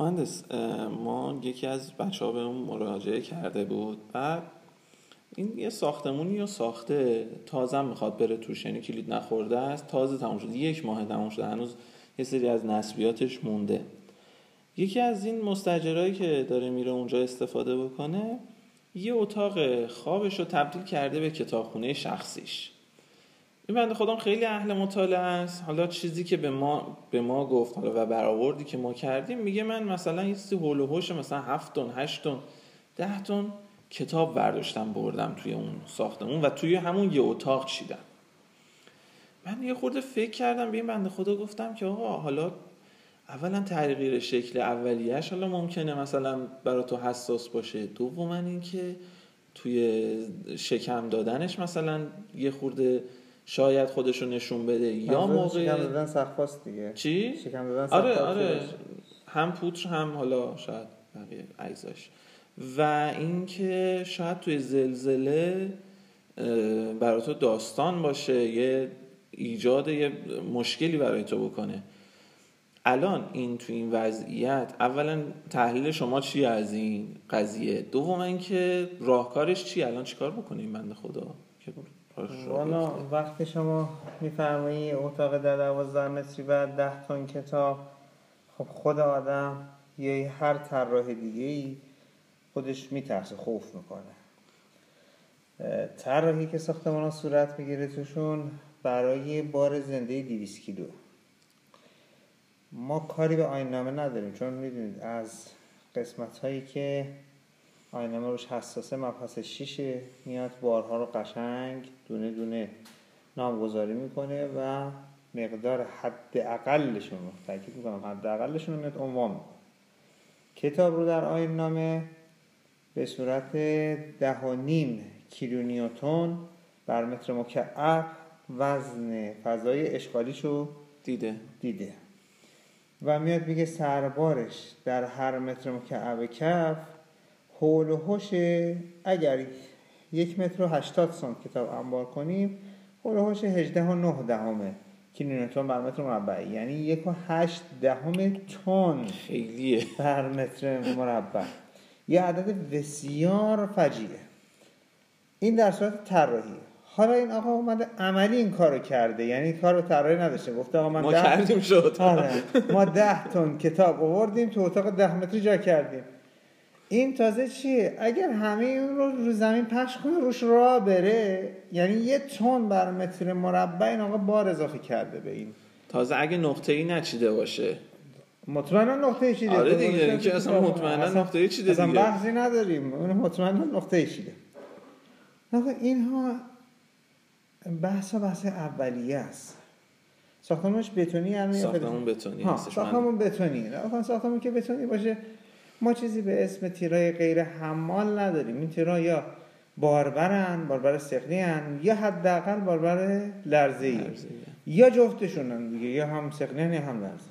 مهندس، ما یکی از بچه‌ها به اون مراجعه کرده بود و این یه ساختمونی رو ساخته، تازه میخواد بره توش، یعنی کلید نخورده است، تازه تموم شده، 1 ماه تموم شده، هنوز یه سری از نسبیاتش مونده. یکی از این مستاجرایی که داره میره اونجا استفاده بکنه یه اتاق خوابش رو تبدیل کرده به کتابخونه شخصیش. این بنده خدا خیلی اهل مطالعه است. حالا چیزی که به ما گفت حالا و برآوردی که ما کردیم، میگه من مثلا یه سری هول و هوش مثلا 7 تن 8 تن 10 تن کتاب برداشتم بردم توی اون ساختمون و توی همون یه اتاق چیدم. من یه خورده فکر کردم به این بنده خدا، گفتم که آقا حالا اولا تغییر شکل اولیه‌اش حالا ممکنه مثلا برای تو حساس باشه، دوما این که توی شکم دادنش مثلا یه خورده شاید خودشو نشون بده، یا موقع شکم دادن سخفاست دیگه. چی؟ شکم دادن سخفاست. آره هم پوتر هم حالا شاید بقیه اجزاش، و اینکه شاید توی زلزله برای تو داستان باشه، یه ایجاد یه مشکلی برای تو بکنه. الان این تو این وضعیت اولا تحلیل شما چی از این قضیه؟ دوم اینکه راهکارش چی؟ الان چیکار بکنیم بنده خدا؟ والا وقتی شما میفرمایی اتاق در 12 متری و 10 تن کتاب، خب خود آدم یا هر طراح دیگه‌ای خودش میترسه، خوف میکنه. طراحی که ساختمان‌ها صورت میگیره توشون برای بار زنده 200 کیلو. ما کاری به آیین‌نامه نداریم، چون میدونید از قسمت‌هایی که آیین‌نامه روش حساسه، مبحث 6 میاد بارها رو قشنگ دونه دونه نامگذاری میکنه و مقدار حداقلشون رو تاکید میکنم، حداقلشون رو میاد عنوان میکنه. کتاب رو در آیین‌نامه به صورت 10.5 کیلو نیوتن بر متر مکعب وزن فضای اشغالیشو دیده و میاد میگه سربارش در هر متر مکعب کف هول و هوشه، اگر 1.80 متر کتاب انبار کنیم هول و هوشه 18.9 کیلو نیوتن بر متر مربع، یعنی 1.8 تن خیلیه بر متر مربع، یه عدد بسیار فجیعه. این در صورت طراحی. حالا این آقا اومده عملی این کارو کرده، یعنی کارو طراحی نداشته، گفته آقا ما کردیم شد. آره ما 10 تن کتاب آوردیم تو اتاق 10 متری جا کردیم. این تازه چیه؟ اگر همه این رو زمین پخش کنه روش راه بره، یعنی 1 تن بر متر مربع این آقا بار اضافه کرده به این. تازه اگه نقطه‌ای نچیده باشه. مطمئنا نقطه‌ای چیده. آره دیگه که اصلا مطمئنا نقطه‌ای چیده دیگه. اصلا بحثی نداریم. اون مطمئنا نقطه‌ای چیده. آقا اینها بحث اولیه است. ساختمانش بتونی همین ساختمون بتونی. اصلا ساختمون که بتونی باشه، ما چیزی به اسم تیرای غیر حمال نداریم. این تیرا یا باربر سقلی‌ان یا حداقل باربر لرزه‌ای، یا جفتشونن دیگه، یا هم سقلی‌ان یا هم لرزه.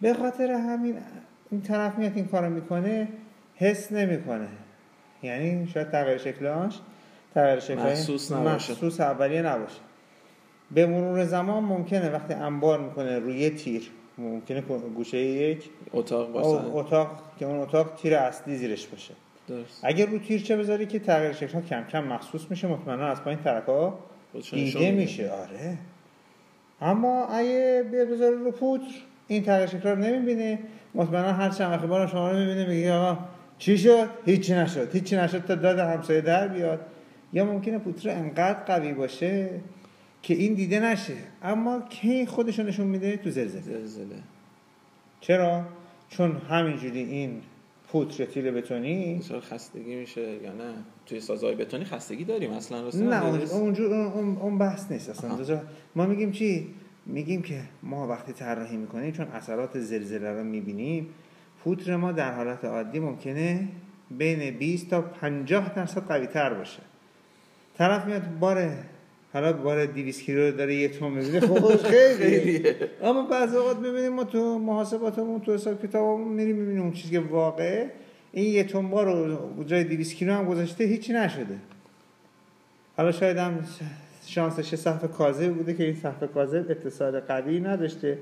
به خاطر همین این طرف میاد این کارو میکنه، حس نمیکنه، یعنی شاید تغییر شکل‌هاش محسوس اولیه نباشه. به مرور زمان ممکنه وقتی انبار میکنه روی تیر، ممکنه گوشه یک اتاق باشه، اتاق که اون اتاق تیر اصلی زیرش باشه. درست. اگر رو تیر چه بذاری که تغییر شکل‌ها کم کم محسوس میشه، مطمئنا از پایین ترک‌ها دیده میشه. آره. اما اگه بذاری رو پودر، این تغییر شکل‌ها رو نمیبینه، مطمئنا هر چند وقت بارم شما رو میبینه، میگه آقا چی شد؟ هیچی نشد تا داد همسایه در بیاد. یا ممکنه پوتر انقدر قوی باشه که این دیده نشه، اما کی خودشو نشون میده؟ تو زلزله. چرا؟ چون همینجوری این پوتر تیل بتونی مثلا خستگی میشه یا نه؟ توی سازهای بتونی خستگی داریم اصلا، راست نه اونجور اون بحث نیست اصلا. ما میگیم چی؟ میگیم که ما وقتی طراحی میکنیم، چون اثرات زلزله رو میبینیم، پوتر ما در حالت عادی ممکنه بین 20 تا 50% قوی‌تر باشه. طرف میاد بار 200 کیلو داره 1 تن میزنه، خب خیلیه. اما بعضی اوقات میبینیم ما تو محاسباتمون، تو حساب کتابمون میبینیم اون چیزی که واقعه، این 1 تن بار رو جای 200 کیلو هم گذاشته، هیچی نشده. حالا شاید هم شانسش صحفه کاذب بوده که این صحفه کاذب اتصال قوی نداشته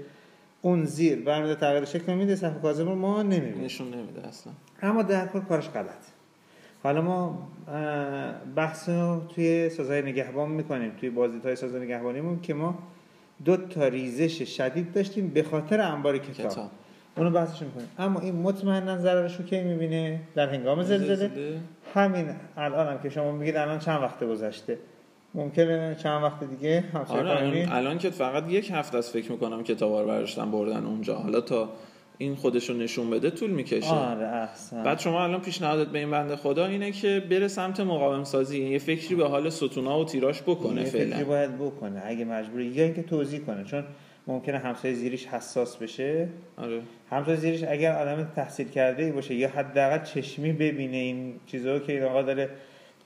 اون زیر برمیده تغییر شکل میده، صفحه کاذب رو ما نمیبینیم، نشون نمیده اصلا، اما در کل کارش غلطه. حالا ما بحث رو توی سازهای نگهبان میکنیم، توی بازدیدهای سازهای نگهبانیمون که ما دو تا ریزش شدید داشتیم به خاطر انبار کتاب. اونو بحثش میکنیم، اما این مطمئنا ضررش رو کی میبینه؟ در هنگام زلزله. همین الانم که شما میگید الان چند وقت گذشته، ممکنه چند وقت دیگه همسایه کنیم. الان که فقط یک هفته است فکر میکنم کتابا رو برداشتن بردن اونجا، حالا تا این خودشو نشون بده طول میکشه. آره احسن. بعد شما الان پیشنهادت به این بنده خدا اینه که بره سمت مقاوم سازی، یه فکری به حال ستونا و تیراش بکنه فعلا. یه فکری باید بکنه اگه مجبوره، یا اینکه توضیح کنه، چون ممکنه همسایه زیرش حساس بشه. آره. همسایه زیرش اگر آدم تحصیل کرده ای باشه یا حداقل چشمی ببینه این چیزا که این آقا داره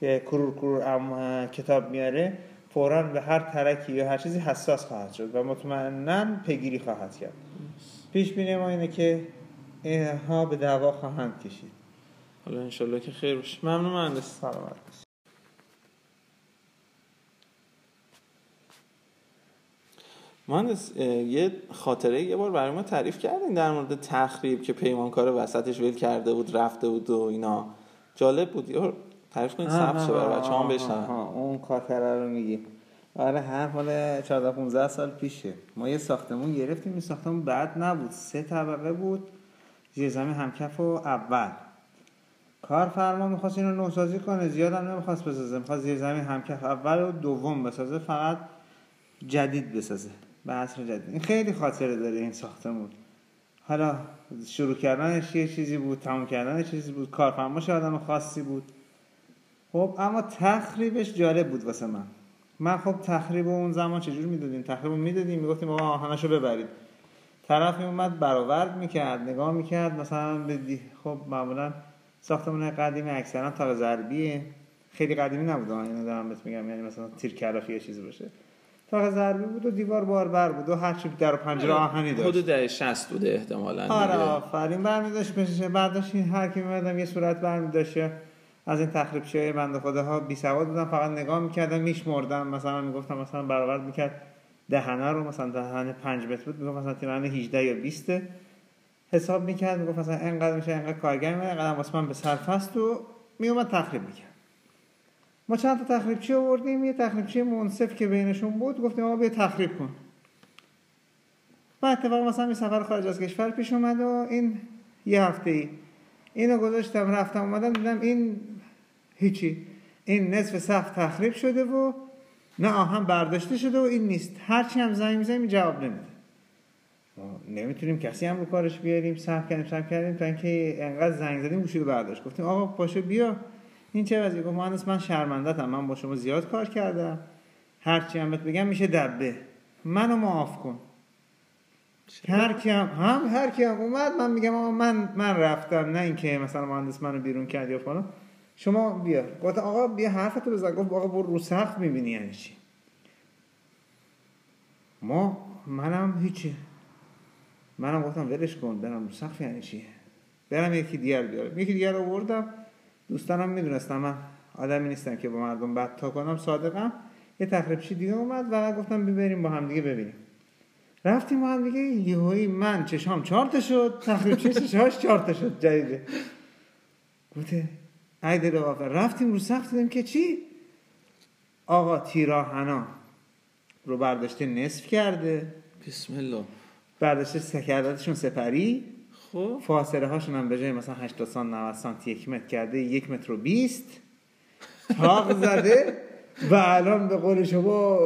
کرور کرور کتاب میاره، فوراً به هر ترکی یا هر چیزی حساس خواهد شد و مطمئناً پیگیری خواهد کرد. پیش بینی ما اینه که اینها به دعوا خواهند کشید. حالا انشالله که خیر باشه. ممنون مهندس. سلامت. مهندس یه خاطره یه بار برای ما تعریف کردین در مورد تخریب که پیمانکار وسطش ویل کرده بود رفته بود و اینا، جالب بود، یه تعریف کنید ثبت شه برای بچه‌ها هم بشنن. اون خاطره رو میگی؟ آره، هر مال 14-15 سال پیشه. ما یه ساختمون گرفتیم، این ساختمون بد نبود، 3 طبقه بود، زیر زمین همکف و اول. کارفرما می‌خواست اینو نوسازی کنه، زیاد هم نمی‌خواست بسازه، می‌خواست زیر زمین همکف اول و دوم بسازه، فقط جدید بسازه، به عصر جدید. این خیلی خاطره داره این ساختمون. حالا شروع کردنش یه چیزی بود، تموم کردنش چیزی بود، کارفرماش آدم خاصی بود. خب اما تخریبش جالب بود واسه من. خب تخریب اون زمان چجور میدادیم؟ تخریب رو میدادیم، میگفتیم آقا آهنشو ببرید. طرف میومد براورد میکرد، نگاه میکرد، مثلا خب معمولا ساختمون قدیمی اکثرا تا ضربیه، خیلی قدیمی نبود اینو دارم بهت میگم، یعنی مثلا تیرکلافی یا چیزی باشه، تا ضربی بود و دیوار باربر بود و هرچی در و پنجره آهنی داشت، حدود 60 بوده احتمالاً. آره آفرین، برمیداشت بشه بعدش هر کی میومدم یه صورت برمیداشت. از این تخریب‌شیای بنده خداها بی سواد بودن، فقط نگاه می‌کردن میشمردن، مثلا میگفتم مثلا برآورد می‌کرد دهنه رو، مثلا دهنه 5 متر بود، میگفت مثلا تیرانه 18 یا 20 حساب می‌کرد، میگفت مثلا اینقدر میشه، اینقدر کارگر میاد، اینقدر واسه من به صرف است و میومد تخریب می‌کرد. ما چند تا تخریب‌چی آوردیم، یه تخریب‌چی منصف که بینشون بود، گفتیم آقا بیا تخریب کن. بعد اتفاقا مثلا یه سفر خارج از کشور پیش اومد و این یه هفته‌ای اینو گذاشتم رفتم اومدم دیدم این هیچی، این نصف سقف تخریب شده و نه آهن برداشته شده و این نیست، هرچی هم زنگ میزنیم جواب نمیده، ما نمیتونیم کسی هم رو کارش بیاریم، صبر کردیم تا اینکه انقدر زنگ زدیم گوشی رو برداشت. گفتیم آقا پاشو بیا، این چه وضعیه؟ گفت مهندس من شرمنده‌ام، من با شما زیاد کار کردم، هرچی هم بهت بگم میشه دبه، منو معاف کن. هر کی هم اومد من میگم آقا من رفتم، نه اینکه مثلا مهندس منو بیرون کرد یا فلان، شما بیا. گفت آقا بیا حرفتو بزن. گفت آقا برو رو سقف میبینی یعنی چی؟ منم هیچی، منم گفتم ولش کن، برم رو سقف یعنی چی، برم یکی دیگر بیارم. یکی دیگر آوردم، دوستانم میدونستم من آدمی نیستم که با مردم بد تا کنم، صادقم. یه تخریبچی دیگه اومد و گفتم ببریم با هم دیگه ببینیم. رفتیم ما هم دیگه، یهویی من چشام 4 تا شد، تقریبا چشاش 4 تا شد جدیده. گفته عید دوافر. رفتیم رو سقف دیدیم که چی؟ آقا تیراهنا رو برداشته نصف کرده، بسم الله، برداشته سکردتشون سپری، خب فاصله هاشون هم به جای مثلا 80 سانتی 90 سانتی 1 متر کرده 1 متر و 20 تاق زده و الان به قول شما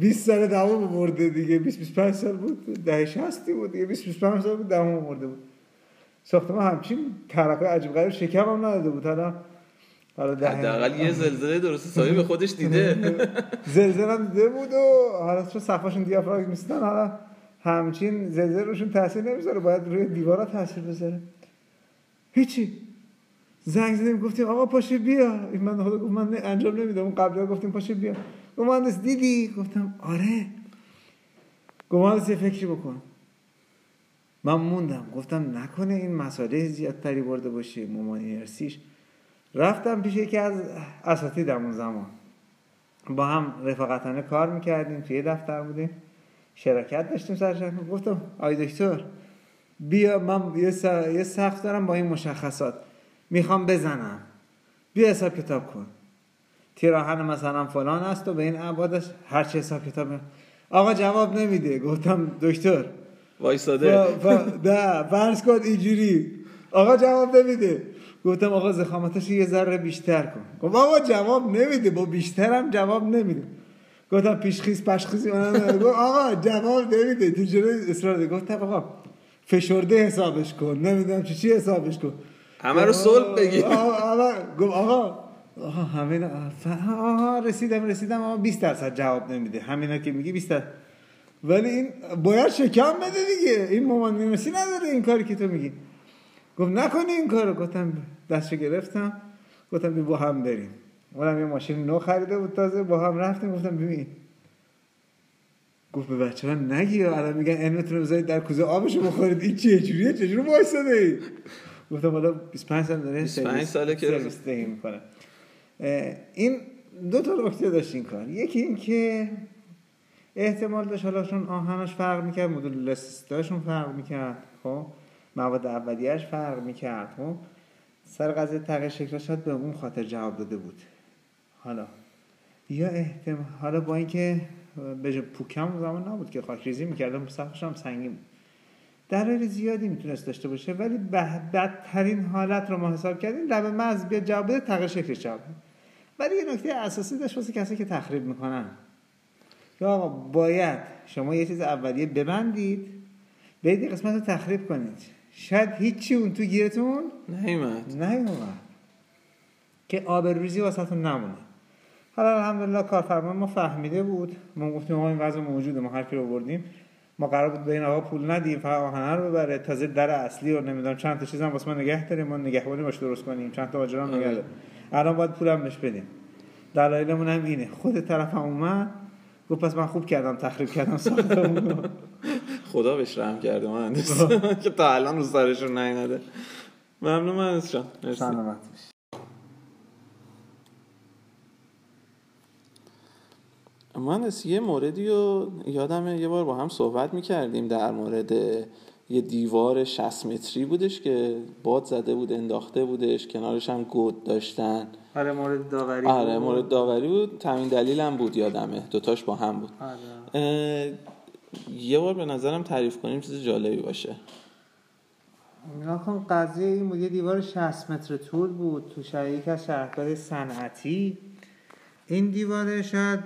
20 سال دوام آورده دیگه، 20-25 سال بود، 60 بود دیگه، 20-25 سال بود دوام آورده بود. ساختمان همچین ترقه عجیب غریب شکم هم نداده بود. حالا حداقل یه زلزله درست حسابی به خودش دیده، زلزله هم دیده بود و حالا چون صفاشون دیافراگم نیستن، حالا همچین زلزله روشون تاثیر نمیذاره، باید روی دیوارا تاثیر بذاره. هیچی، زنگ زدیم گفتیم آقا پاشو بیا، این من خدا گفت من انجام نمیدم. اون قبلا گفتیم پاشو بیا، گفت مهندس دیدی؟ گفتم آره. گفت مهندس یه فکری بکن. من موندم، گفتم نکنه این مساله زیادتری برده باشه، ممانی ارسیش. رفتم پیش یکی از اساتیدم، اون زمان با هم رفاقتانه کار میکردیم، توی دفتر بودیم. شراکت داشتیم سرشکم. گفتم آی دکتر بیا من یه سقف دارم با این مشخصات میخوام بزنم، بیا حساب کتاب کن، تیراهن مثلا فلان است و به این ابعادش هر چی حساب کتاب. آقا جواب نمیده. گفتم دکتر وایساده ده فرض کن اینجوری. آقا جواب نمیده. گفتم آقا زخامتش یه ذره بیشتر کن. گفت آقا جواب نمیده، با بیشترم جواب نمیده. گفتم پیشخیز پشخیزی اونم. گفت آقا جواب نمیده. دیجوری اصرار ده. گفتم آقا فشرده حسابش کن، نمیدونم چی حسابش کن، همه رو صلح بگی. گفت آقا همین رسیدم اما 20% جواب نمیده، همینا که میگی 20%، ولی این باید شکم بده دیگه، این مامان نمیسی نداره این کاری که تو میگی. گفت نکنی این کارو. گفتم دستش گرفتم گفتم بی با هم بریم. اونم یه ماشین نو خریده بود تازه، با هم رفتیم. گفتم ببین، گفت به بچه‌ها نگی الان میگن علمتون رو بذارید در کوزه آبشو بخورید، این چجوریه چجوری وایساده. گفتم بالا 25 سال داره 25 ساله که سرویسینگ میکنه. این دو تا نکته داشت این کار. یکی این که احتمال داشت حالا چون آهنش فرق میکرد، مدل سیستاشون فرق میکرد، خب مواد اولیه‌اش فرق میکرد، خب سر قضیه تغییر شکلش شد، به اون خاطر جواب داده بود. حالا یا احتمال حالا با اینکه به پوکم زمان نبود که خاکریزی میکردم، سقفش هم سنگین، دراری زیادی میتونست داشته باشه، ولی بدترین حالت رو ما حساب کردیم. لب مز بیا جواب بده، تغییر شکل جواب. ولی یه نکته اساسی داشت واسه کسی که تخریب میکنن، یا باید شما یه چیز اولیه ببندید، برید قسمت رو تخریب کنید، شاید هیچی اون تو گیرتون نیومد که آبروریزی واسهتون نمونه. حالا الحمدلله کارفرما ما فهمیده بود، ما گفتیم ما این وضع موجوده، ما هر کی رو بردیم، ما قرار بود به این آقا پول ندیم، فقط آهنر رو ببره، تازه در اصلی رو نمیدونم چند تا چیزام واسه ما نگه داریم، ما نگهبانی باش درست کنیم، چند تا آجرام نگه داریم، الان باید پولم بهش بدیم. دلایلمون هم اینه. خود طرفم اومد گفت پس من خوب کردم تخریب کردم ساختمون. خدا بهش رحم کرده مهندس که تا الان رو سرش نیامده. ممنون مهندس جان، سلامت باشی. مهندس یه موردی رو یادمه یه بار با هم صحبت میکردیم در مورد یه دیوار 60 متری بودش که باد زده بود انداخته بودش، کنارش هم گود داشتن. آره مورد داوری. آره مورد داوری بود، تامین دلیل هم بود یادمه، دوتاش با هم بود. آره. یه بار به نظرم تعریف کنیم چیز جالبی باشه. ناخن قضیه این بود، یه دیوار 60 متر طول بود تو شریک از شهرداری صنعتی. این دیواره شاید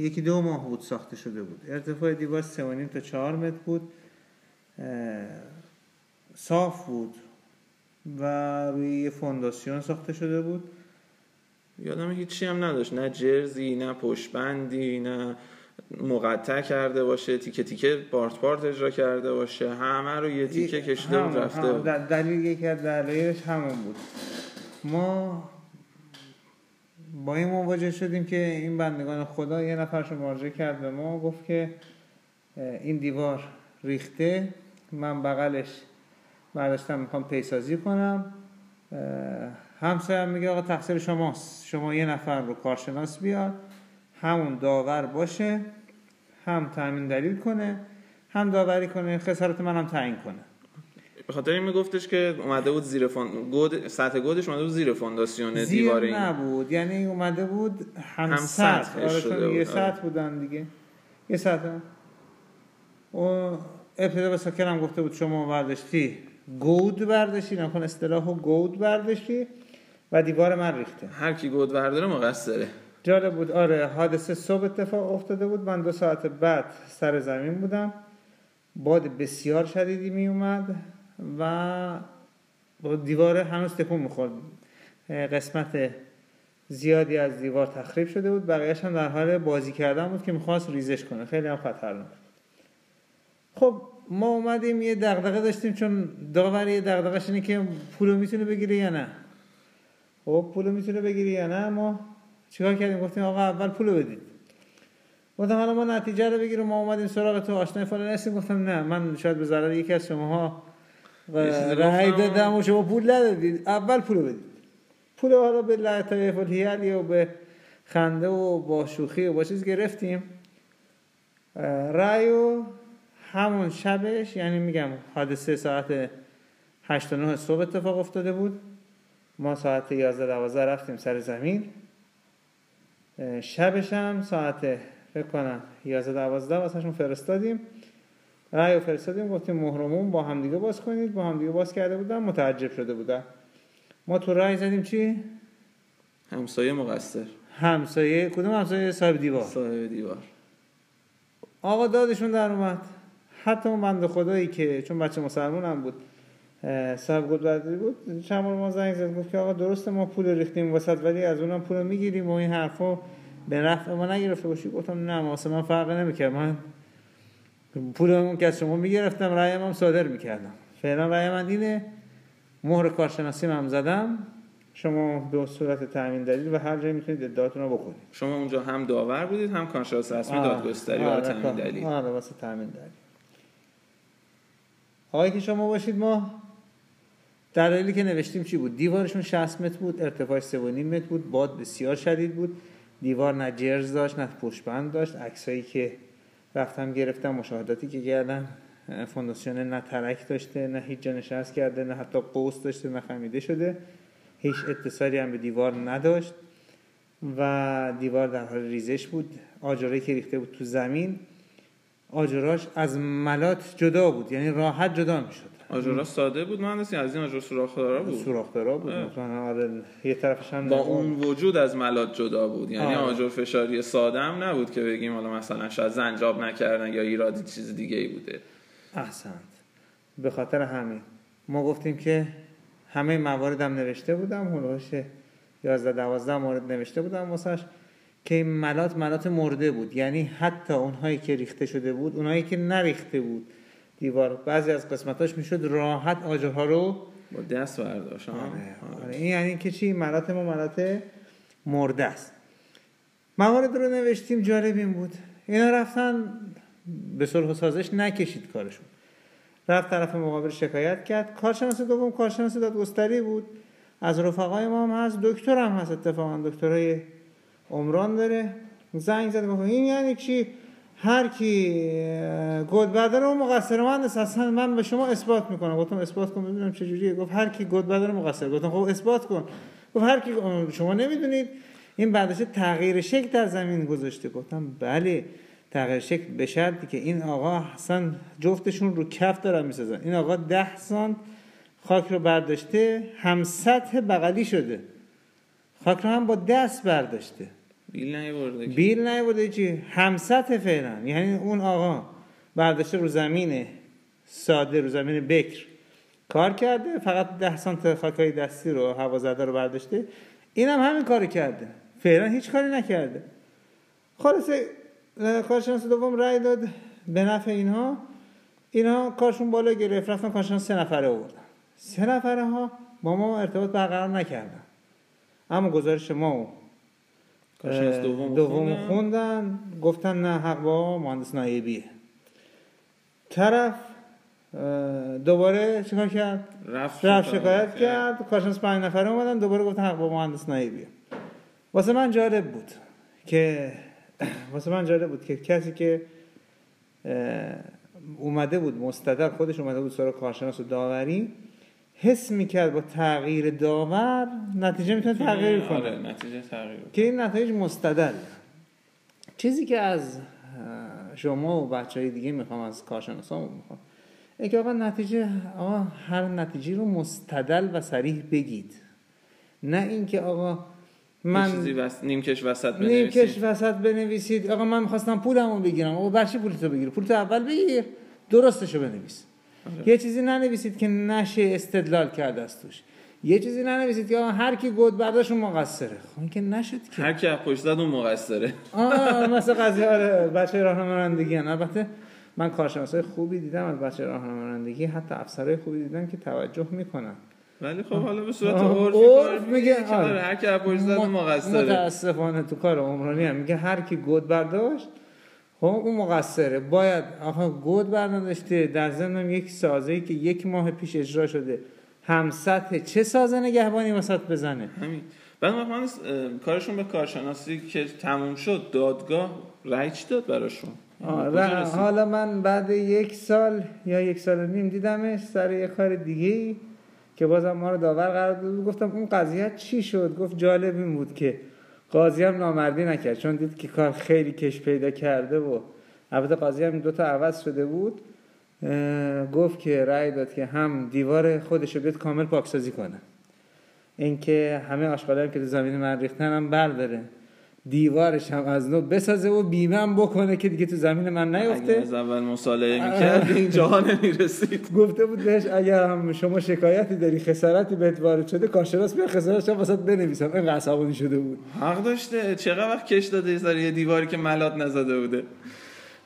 1-2 ماه بود ساخته شده بود. ارتفاع دیوار 3.5 تا 4 متر بود، صاف بود و روی فونداسیون ساخته شده بود. یادم هیچی هم نداشت، نه جرزی، نه پشبندی، نه مقطع کرده باشه، تیکه تیکه پارت پارت اجرا کرده باشه، همه رو یه تیکه کشیده بود رفته بود. دلیل یکی از دلایلش همون بود. ما با این مواجه شدیم که این بندگان خدا یه نفرشو مراجعه کرد به ما، گفت که این دیوار ریخته، من بغلش برداشتم میخوام پیسازی کنم، همسایه‌ام میگه آقا تقصیر شماست، شما یه نفر رو کارشناس بیار، همون داور باشه، هم تامین دلیل کنه، هم داوری کنه، خسارت منم تعیین کنه. به خاطر این میگفتش که اومده بود زیر گود، سطح گودش اومده بود زیر فونداسیون دیوار، این نبود، یعنی اومده بود هم سطح شده بود. یه سطح بودن دیگه، یه سطح. و ابتدا به ساکنم گفته بود شما برداشتی گود برداشتی، نکن اصطلاحو گود برداشتی و دیوار من ریخته، هر کی گود برداره مقصره. جالب بود. آره حادثه صبح اتفاق افتاده بود، من 2 ساعت بعد سر زمین بودم، باد بسیار شدیدی می اومد و دیوار هنوز تکون می‌خورد، قسمت زیادی از دیوار تخریب شده بود، بقیه‌اش هم در حال بازی کردن بود که می‌خواست ریزش کنه، خیلی هم خطرناک. خب ما اومدیم یه دغدغه داشتیم، چون داوری دغدغش اینه که پولو میتونه بگیره یا نه. خب پولو میتونه بگیره یا نه، ما چیکار کردیم؟ گفتیم آقا اول پولو بدید. گفتم حالا ما نتیجه رو بگیریم. ما اومدیم سراغ تو آشنای فلان هستیم. گفتم نه، من شاید به ضرر یکی از شماها رای دادم و شما پول ندادید، اول پولو بدید. پولو حالا به لطایف الهیالی و به خنده و با شوخی و با چیز گرفتیم رایو همون شبش، یعنی میگم حادثه ساعت 8-9 صبح اتفاق افتاده بود، ما ساعت 11-12 رفتیم سر زمین، شبش هم ساعت فکر کنم 11-12 واسهشون فرستادیم، رایو فرستادیم، گفتیم مهرمون با همدیگه باز کنید، با همدیگه باز کرده بودن، متعجب شده بودن. ما تو رای زدیم چی؟ همسایه مقصر. همسایه کدوم همسایه؟ صاحب دیوار. صاحب دیوار. آقا دادشون در اومد. حتی اون بنده خدایی که چون بچه مسلمون هم بود، صاحب گلبدری بود، چند بار ما زنگ زد گفت که آقا درسته ما پول ریختیم وسط ولی از اونم پول میگیریم و این حرفو به نفع ما نگرفته باشی. گفتم نه، واسه من فرق نمی‌کنه، من پولمون که از شما میگرفتم رایم هم صادر میکردم. فعلا رای من اینه، مهر کارشناسیم هم زدم، شما به صورت تامین دلیل و هر جایی میتونید ادعاتون رو بکنید. شما اونجا هم داور بودید هم کارشناس رسمی دادگستری برای تامین دلیل. آره واسه تامین دلیل. آقایی که شما باشید، ما دلایلی که نوشتیم چی بود؟ دیوارشون 60 متر بود، ارتفاعش 3.5 متر بود، باد بسیار شدید بود، دیوار نه جرز داشت نه پشتبند داشت. عکسایی که رفتم گرفتم، مشاهداتی که کردم، فونداسیون نه ترک داشته، نه هیچ جا نشست کرده، نه حتی قوس داشته، نه خمیده شده، هیچ اتصالی هم به دیوار نداشت و دیوار در حال ریزش بود. آجرایی که ریخته بود تو زمین، آجراش از ملات جدا بود، یعنی راحت جدا میشد. آجرها ساده بود مهندسی، از این آجر سوراخ‌دار بود. سوراخ‌دار بود مثلا، یه طرفش هم با اون وجود از ملات جدا بود، یعنی آجر فشاری ساده هم نبود که بگیم حالا مثلا شاید زنجاب نکردن یا ایرادی چیز دیگه‌ای بوده. احسنت. به خاطر همین ما گفتیم که همه مواردم نوشته بودم، هولوش 11-12 مورد نوشته بودم واسش که این ملات مرده بود، یعنی حتی اونهایی که ریخته شده بود، اونهایی که نریخته بود دیوار، بعضی از قسمتاش میشد راحت آجرها رو با دست برداشت. آره. این یعنی که چی؟ ملات ما ملات مرده است. موارد رو نوشتیم. جالب این بود اینا رفتن به صلح و سازش نکشید کارشون، رفت طرف مقابل شکایت کرد. کارشناس دوم کارشناس دادگستری بود، از رفقای ما هم هست، دکتر هم هست، اتفاقا دکترای عمران داره. زنگ زد گفت این یعنی چی؟ هر کی گلبدر و مقصر من است، اصلا من به شما اثبات میکنم. گفتم اثبات کن ببینم چه جوریه. گفت هر کی گلبدر و مقصر. گفتم خب اثبات کن. گفت هر کی. شما نمیدونید این بعدش تغییر شکل در زمین گذاشته. گفتم بله تغییر شکل، به شرطی که این آقا حسن جفتشون رو کف دارن میسازن. این آقا 10 سانت خاک رو برداشته، هم سطح بغلی شده، خاک رو هم با دست برداشته، بیل نیورده چی، هم سطح فعلا. یعنی اون آقا برداشته رو زمین ساده، رو زمین بکر کار کرده، فقط 10 سانت خاکای دستی رو هوا زده رو برداشته، اینم همین کارو کرده، فعلا هیچ کاری نکرده. خلاصه کارشناس دوم رای داد به نفع اینها، اینها کارشون بالا گرفت، رفتن کارشناس 3 نفره آوردن. 3 نفره ها با ما ارتباط برقرار نکردن، اما گزارش ما و کارشناس دوم خوندن، گفتن نه حق با مهندس نایبیه. طرف دوباره چیکار کرد؟ رفت شکایت کرد. کارشناس 5 نفره اومدن، دوباره گفتن حق با مهندس نایبیه. واسه من جالب بود که کسی که اومده بود مستدر، خودش اومده بود سراغ کارشناس و داوری، حس میکرد با تغییر داور نتیجه میتونه تغییر کنه. آره، نتیجه تغییر که این نتایج مستدل. چیزی که از شما و بچهای دیگه میخوام، از کارشناسا میخوام، اینکه آقا نتیجه، آقا هر نتیجه رو مستدل و صریح بگید، نه اینکه آقا من چیزی نیم کش وسط بنویسید آقا من می‌خواستم پولمو بگیرم. آقا برشی پولتو بگیر، پولتو اول بگیر، درستشو بنویس. یه چیزی ننویسید که نشه استدلال کرده است توش. یه چیزی ننویسید که آقا هر کی گود برداشون مقصره. خب که نشد که هر کی پشت زد اون مقصره. مثلا قضیه بچه راهنمایندگی. البته من کارشناسای خوبی دیدم از بچه راهنمایندگی، حتی افسرای خوبی دیدم که توجه میکنن، ولی خب حالا به صورت عرف میگه هر کی پشت زد مقصره. متاسفانه تو کار عمرانی هم میگه هر کی گود برداشت خب اون مقصره. باید آقا گود برداشته، در ضمن یک سازه‌ای که 1 ماه پیش اجرا شده، هم سطح چه سازه نگهبانی وسط بزنه. همین. بعد مثلا کارشون به کارشناسی که تموم شد، دادگاه رأی چی داد براشون؟ حالا من بعد 1 سال یا 1 سال و نیم دیدمش سر یه کار دیگه که بازم ما رو داور قرار داد. گفتم اون قضیه چی شد؟ گفت جالب این بود که قاضی هم نامردی نکرد، چون دید که کار خیلی کش پیدا کرده و البته قاضی هم 2 تا عوض شده بود. گفت که رأی داد که هم دیوار خودش رو بیاد کامل پاکسازی کنه، اینکه همه آشغالی هم که زمین من ریختن هم برداره، دیوارش هم از نو بسازه و بیمه هم بکنه که دیگه تو زمین من نیفته. اگه از اول مصالحه میکرد اینجا نمیرسید. گفته بود بهش اگر هم شما شکایتی داری، خسارتی بهت وارد شده، کاشراست بیا خسارتش هم واسات بنویسم. این عصبانی شده بود، حق داشته، چقدر وقت کش داده سر یه دیواری که ملات نزده بوده.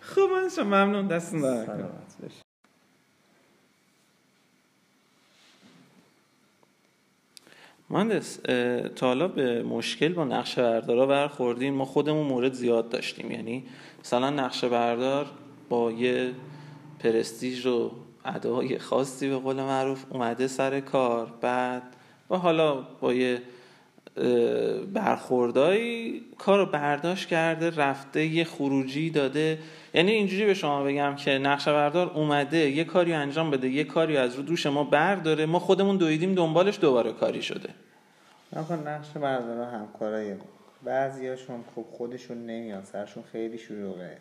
خب من شما ممنون، دستون درد نکنه. مهندس، تا حالا به مشکل با نقشه بردارا برخوردین؟ ما خودمون مورد زیاد داشتیم، یعنی مثلا نقشه بردار با یه پرستیژ و ادای خاصی به قول معروف اومده سر کار، بعد و حالا با یه برخوردایی کارو برداشت کرده رفته یه خروجی داده. یعنی اینجوری به شما بگم که نقشه بردار اومده یه کاری انجام بده، یه کاری از رو دوش ما برداره، ما خودمون دویدیم دنبالش، دوباره کاری شده. نکن نقشه بردارا همکارای بعضیاشون خب خودشون نمیان، سرشون خیلی شلوغه،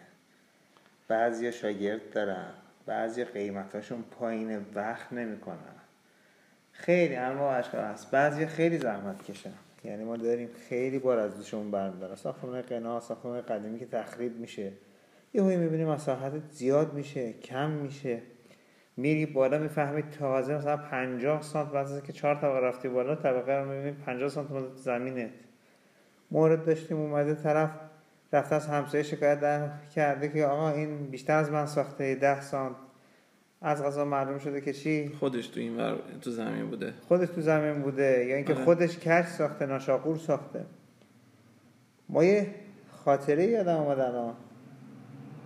بعضیا شاگرد دارن، بعضیا قیمتاشون پایینه، وقت نمیکنن، خیلی انواع اشکال هست، بعضیا خیلی زحمت کشن. یعنی ما داریم خیلی بار از دوشمون برداره، ساختمون قنا، ساختمون قدیمی که تخریب میشه، یهویی می‌بینیم مساحت زیاد میشه، کم میشه، میری بالا میفهمید تازه مثلا 50 سانت واسه که 4 طبقه رفتی بالا، طبقه رو می‌بینیم 50 سانت زمینه. مورد داشتیم اومده طرف رفته از همسایه شکایت کرده که آقا این بیشتر از من ساخته 10 سانت. از قضا معلوم شده که چی؟ خودش تو این ور تو زمین بوده. خودش تو زمین بوده، یا یعنی اینکه خودش کج ساخته، ناشاغور ساخته. ما یه خاطره یادم اومد الان.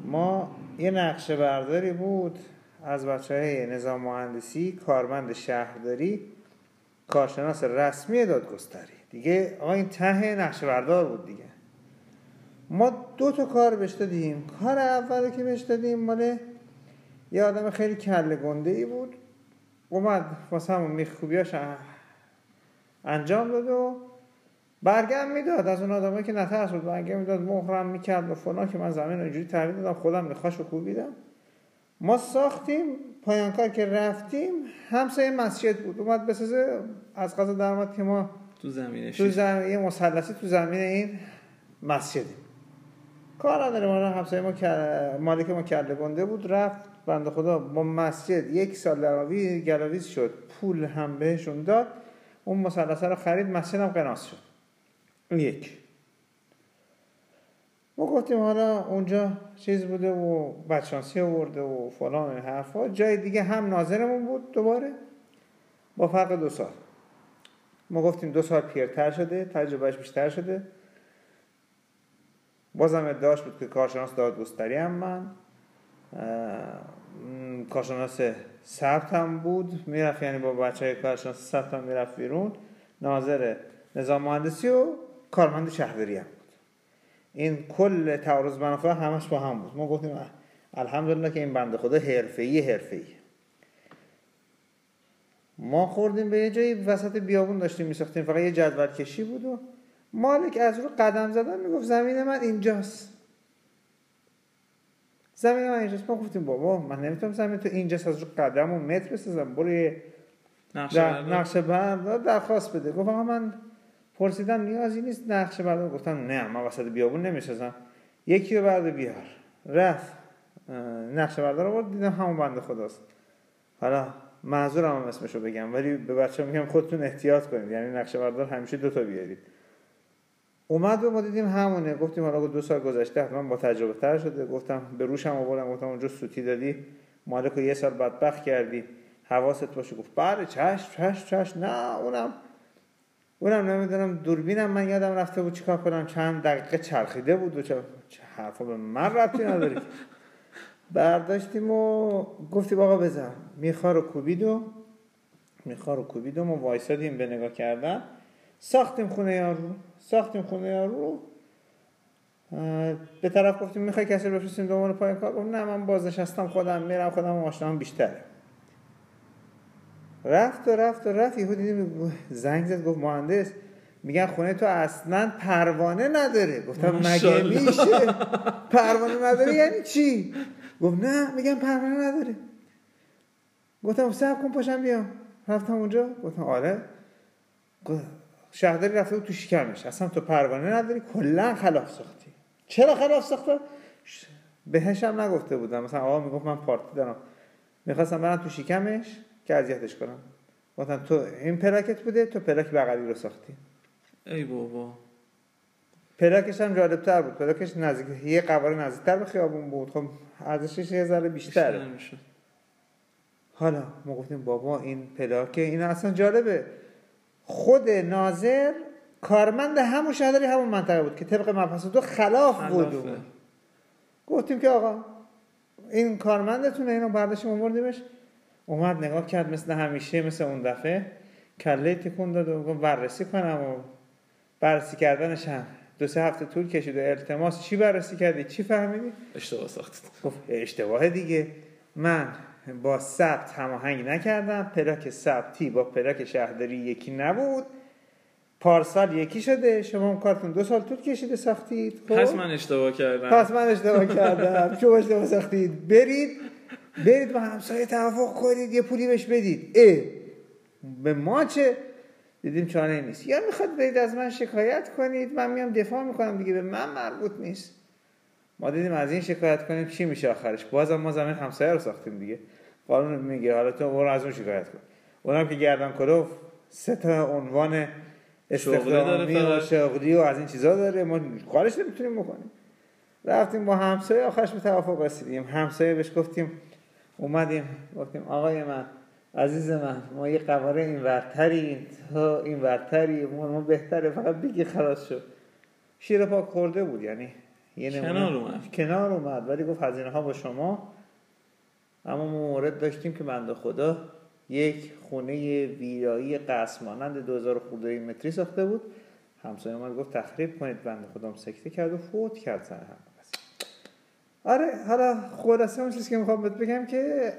ما یه نقشه برداری بود از بچه‌های نظام مهندسی، کارمند شهرداری، کارشناس رسمی دادگستری دیگه، آقا این ته نقشه بردار بود دیگه. ما 2 تا کار بهش دادیم. کار اولی که بهش دادیم مال یه آدم خیلی کله گنده‌ای بود، اومد واسه همون میخوبیاش انجام داد و برگم میداد. از اون آدمایی که نترس بود، برگم میداد، مهرم میکرد و فلان، که من زمین اینجوری تحویل دادم، خودم ریخاشو کوبیدم. ما ساختیم، پایان کار که رفتیم همسایه مسجد بود، اومد بسازه، از قضا درآمد که ما تو زمینش یه مثلثی تو زمین این مسجدیم. کار نداره، ما همسایه ما مالک ما کله گنده بود، رفت بنده خدا با مسجد 1 سال دراوی گلاویز شد، پول هم بهشون داد، اون مثلث رو خرید، مسجد هم قناص شد. یک ما گفتیم حالا اونجا چیز بوده و بدشانسی آورده و فلان این حرفا. جای دیگه هم ناظرمون بود دوباره با فرق 2 سال. ما گفتیم 2 سال پیرتر شده، تجربهش بیشتر شده، بازم ادعاش بود که کارشناس دادگستری هم من کارشناس ثبت هم بود، میرفت یعنی با بچه‌های کارشناس ثبت هم میرفت بیرون، ناظر نظام مهندسی و کارمند شهرداری هم بود. این کل تعارض منافع همش با هم بود. ما گفتیم الحمدلله که این بنده خدا حرفه‌ای. ما خوردیم به یه جایی وسط بیابون داشتیم میساختیم، فقط یه جدول کشی بود و مالک از رو قدم زدن میگفت زمین من اینجاست، زمین من اینجاست. ما گفتیم بابا من نمیتونم زمین تو اینجاست از رو قدم و متر بسازم، برو نقشه بردار درخواست بده. گفت آقا من پرسیدم نیازی نیست نقشه بردار. گفتم نه من وسط بیابون نمیسازم، یکی رو برده بیار. رفت نقشه بردار رو برد، دیدم همون بنده خداست. حالا معذورم هم اسمشو بگم، ولی به بچه میگم خودتون احتیاط کنید، یعنی نقشه بردار همیشه 2 تا بیارید. اومد و ما دیدیم همونه. گفتیم حالا 2 سال گذشته حتما با تجربه تر شده. گفتم به روشم آوردم، گفتم اونجا سوتی دادی، مالکو 1 سال بدبخت کردی، حواست باشه. گفت بله چشم. نه اونم نمیدونم دوربینم من یادم رفته بود چیکار کنم، چند دقیقه چرخیده بود و چه حرفا به من ربطی نداره. برداشتیم و گفتیم آقا بزن میخارو کوبید و ما وایسادیم به نگاه کردن. ساختیم خونه یارو به طرف گفتیم میخوای کسی رو بفرستیم دومون پایین کار؟ گفت نه من بازنشستم خودم میرم، خودم معاشرم بیشتر. رفت یهو دیدیم زنگ زد، گفت مهندس میگن خونه تو اصلا پروانه نداره. گفتم مگه میشه؟ پروانه نداره یعنی چی؟ گفت نه میگن پروانه نداره. گفتم صبر کن پاشم بیام. رفتم اونجا، گفتم آره. شهرداری رفته بود تو شکمش، اصلا تو پروانه نداری، کلا خلاف ساختی. چرا خلاف ساخته؟ بهش هم نگفته بودم، مثلا آقا میگفت من پارتی دارم، میخواستم برم تو شکمش که اذیتش کنم. گفتم تو این پلاکت بوده، تو پلاک بغلی رو ساختی. ای بابا. پلاکش هم جالب‌تر بود، پلاکش نزدیک یه قواره نزدیک‌تر به خیابون بود، خب ارزشش یه ذره بیشتره. حالا ما گفتیم بابا این پلاک این اصلا جالبه. خود ناظر کارمند همون شهرداری همون منطقه بود که طبق مبحث دو خلاف بود. گفتیم که آقا این کارمندتونه، اینو برداشتیم آوردیمش. اومد نگاه کرد مثل همیشه، مثل اون دفعه کله تکون داد و گفت بررسی کنم. و بررسی کردنش هم 2-3 هفته طول کشید و التماس چی بررسی کردی؟ چی فهمیدی؟ اشتباه ساختید. گفت اشتباه دیگه، من با ثبت هماهنگ نکردم، پلاک ثبتی با پلاک شهرداری یکی نبود، پارسال یکی شده، شما هم کارتون 2 سال طول کشیده ساختید. پس من اشتباه کردم شما اشتباه ساختید، برید با همسایه توافق کنید یه پولی بهش بدید. به ما چه؟ دیدیم چانه نیست. یا میخواد برید از من شکایت کنید، من میام دفاع میکنم دیگه، به من مربوط نیست. ما دیدیم از این شکایت کنیم چی میشه آخرش؟ بازم ما زمین همسایه رو ساختیم دیگه. قانون میگه حالا تو برو از اون شکایت کن. اونم که گردن کلوف 3 تا عنوان استخدامی و شغلی و از این چیزا داره، ما کارش نمیتونیم بکنیم. رفتیم با همسایه آخرش به توافق رسیدیم. همسایه بهش گفتیم، اومدیم گفتیم آقای من، عزیز من، ما یه قواره این ورتری ما بهتره، فقط بگی خلاص شد. شیر پاک خورده بود، یعنی کنار اومد ولی گفت هزینه ها با شما. اما ما مورد داشتیم که بنده خدا یک خونه ویرایی قسمانند 2000 خرده‌ای متری ساخته بود. همسایه اومد گفت تخریب کنید، بنده خدا سکته کرد و فوت کرد سر هم. آره حالا خلاصه اون چیزی که میخوام بهت بگم که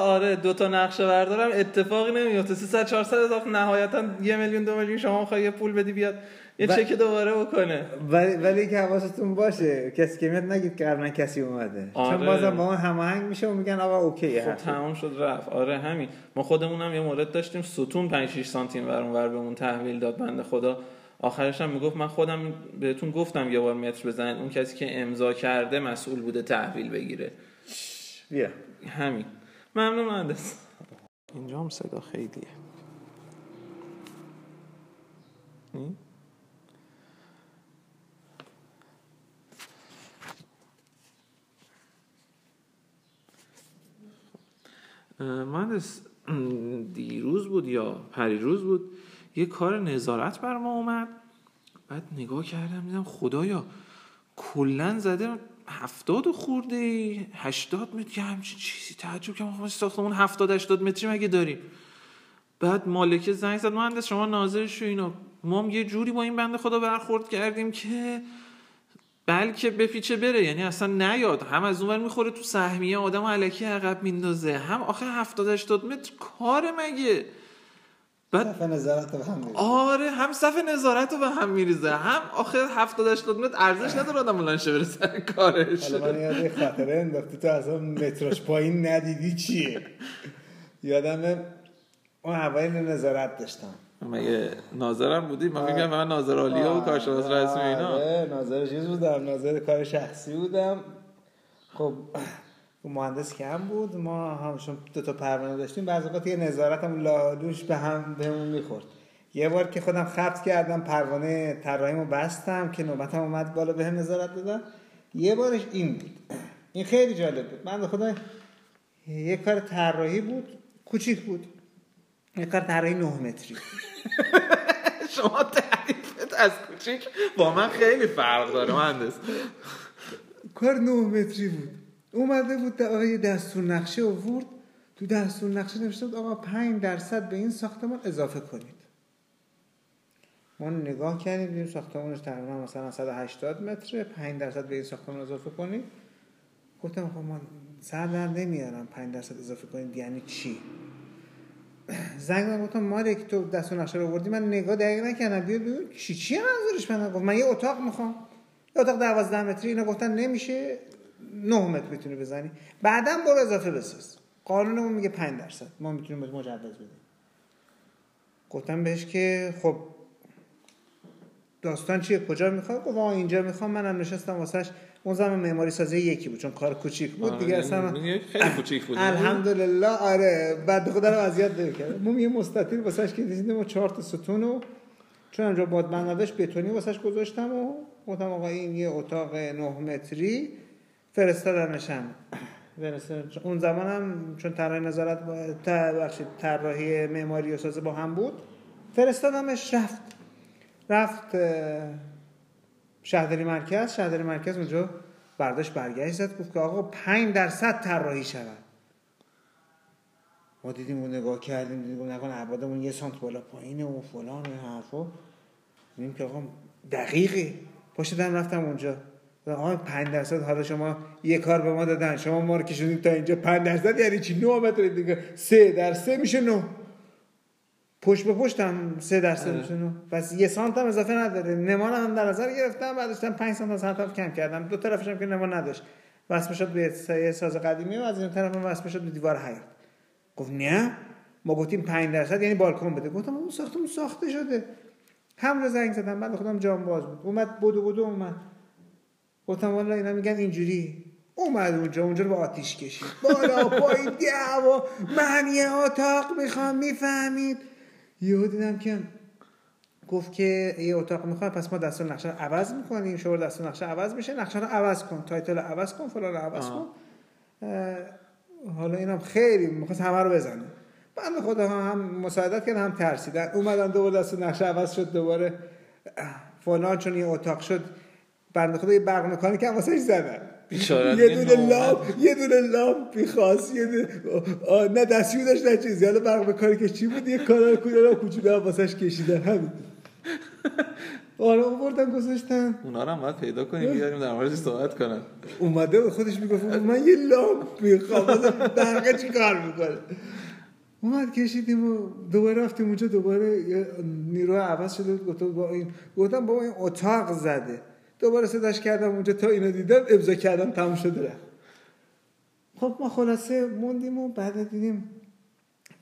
آره 2 تا نقشه بردارم اتفاقی نمیفته، 300-400 اضافه، نهایتا 1 میلیون 2 میلیون شما میخوای یه پول بدی بیاد یه چک دوباره بکنه. ولی که حواستون باشه کسی که میاد نگید که قبلا کسی اومده، آره. چون بازم با اون هماهنگ میشه و میگن آقا اوکیه، خب تمام شد رفت. آره همین. ما خودمون هم یه مورد داشتیم، ستون 5-6 سانتی ور اونور بهمون تحویل داد بنده خدا. آخرش هم میگفت من خودم بهتون گفتم یه بار متر بزنید، اون کسی که امضا کرده مسئول بوده تحویل بگیره. بیا همین. ممنون مهندس. اینجا هم صدا خیلیه. مهندس دیروز بود یا پریروز بود یه کار نظارت بر ما اومد، بعد نگاه کردم دیدم خدایا کلن زده 70 خورده 80 متری همچین چیزی. تعجب کردم، خب ساختمون 70-80 متری مگه داریم؟ بعد مالکه زنگ زد مهندس شما ناظرش و اینا. ما هم یه جوری با این بنده خدا برخورد کردیم که بلکه بپیچه بره، یعنی اصلا نیاد، هم از اونور میخوره تو سهمیه آدمو الکی عقب میندازه، هم آخه 70-80 متر کار مگه. صف نظارت رو به هم میریزه. آره هم صف نظارت رو به هم میریزه، هم آخر 70-80 متر ارزش نداره آدم بلنشه بره سر کارش. حالا من یاد خاطره انداختی تو اصلا متراش پایین ندیدی چیه. یادمه اون هوای نظارت داشتم، مگه ناظرم بودی؟ من میگم من ناظر عالیه و کارشناس رسمی اینا. آره ناظر چیز بودم، ناظر کار شخصی بودم. خب مهندس که هم بود، ما همشون 2 تا پروانه داشتیم، بعضی وقت یه نظارتم لادوش بهمون میخورد. یه بار که خودم خبط کردم پروانه طراحیمو بستم که نوبتم اومد بالا بهم نظارت دادن. یه بارش این بود، این خیلی جالب بود. من خدا یه کار طراحی بود، کوچیک بود، یه کار طراحی 9 متری. شما تعریفت از کوچیک با من خیلی فرق داره مهندس. کار 9 متری بود، اومده بود آقای دستور نقشه آورد، تو دستور نقشه نوشته بود آقا 5% به این ساختمان اضافه کنید. ما نگاه کردیم دیدیم ساختمانش تقریبا مثلا 180 متره، 5% به این ساختمان اضافه کنید. گفتم خب ما سر در نمیارم 5% اضافه کنید یعنی چی؟ زنگ گفتم ما دیگه تو دست و نقشه رو آوردی، من نگاه دقیق نکردم، بیا چی منظورش؟ من گفتم من یه اتاق میخوام، یه اتاق 12 متری. اینا گفتن نمیشه، 9 متر میتونی بزنی، بعداً برو اضافه بساز. قانونمون میگه 5%، ما میتونیم مجوز بدیم. گفتم بهش که خب داستان چیه، کجا میخواد؟ گفت اینجا میخوام. منم نشستم واسش. اون زمان معماری سازی یکی بود، چون کار کوچیک بود دیگه، اصلا خیلی کوچیک بود الحمدلله. آره بعد خدا رو از یاد نمی‌کرد. ما یه مستطیل واسش کشیدیم و 4 تا ستونو چون اونجا بادبند نداشت بتونی واسش گذاشتم و گفتم آقا این یه اتاق 9 متری فرستادمشم. اون زمانم چون طراحی نظارت بخشید طراحی معماری و سازه با هم بود، فرستادمش رفت شهرداری مرکز اونجا برداشت برگشت زد، گفت که آقا 5% طراحی شود. ما دیدیم و نگاه کردیم، دیدیم نکن عبادمون یه سانت بالا پایینه و فلان و حرفا. دیدیم که آقا دقیقه پاشدم رفتم اونجا و آقا 5% حالا شما یه کار به ما دادن، شما ما رو کشوندید تا اینجا. 5% یعنی چی؟ 9 متر دیگه، 3 در 3 میشه 9، پشت به پشت هم 3% میشه 9، پس یه سانت هم اضافه نداره. نمانم هم در نظر گرفتم، بعد داشتم 5 سانت از هر طرف کم کردم، دو طرفش هم که نمان نداشت، وصل شد به سایه ساز قدیمی و از این طرف هم وصل شد به دیوار حیاط. گفت نه ما گفتیم 5% یعنی بالکن بده. گفتم اون ساختمون ساخته شده. هم رو زنگ زدم، بعد خودم جام باز بود، اومد بدو اومد. گفتم والله اینا میگن اینجوری. اومد اونجا رو به آتیش کشید، بالا پایین دعوا. من یه اتاق میخوام، میفهمید؟ یهو دیدم که گفت که یه اتاق میخوام، پس ما دستور نقشه رو عوض میکنیم، شما دستور نقشه عوض میشه، نقشه رو عوض کن، تایتل رو عوض کن، فلان رو عوض کن. حالا اینم خیلی میخواست همه رو بزنه. بنده خدا هم مساعدت کردن، هم ترسیدن، اومدن دوباره دستور نقشه عوض شد، دوباره فلان چون یه اتاق شد. بنده خدا یه برق مکانیک هم واسهش زدن، یه دونه لامپ می‌خواست، نه دستیو داشت نه چیزی. حالا برق مکانیک چی بود؟ یه کانال کوچولو واسهش کشیدن، همین. آره آوردن گذاشتن. اونا رو هم باید پیدا کنیم، بیاریم در موردش صحبت کنن. اومده به خودش میگفت من یه لامپ می‌خوام، برقه چی کار می‌کنه؟ اومد کشیدیم و دوباره رفتیم اونجا، دوباره نیرو عوض شده. گفتم بابا این اتاق زده. دوباره صداش کردم اونجا، تا اینو دیدم امضا کردم، تموم شد رفت. خب ما خلاصه موندیم و بعد دیدیم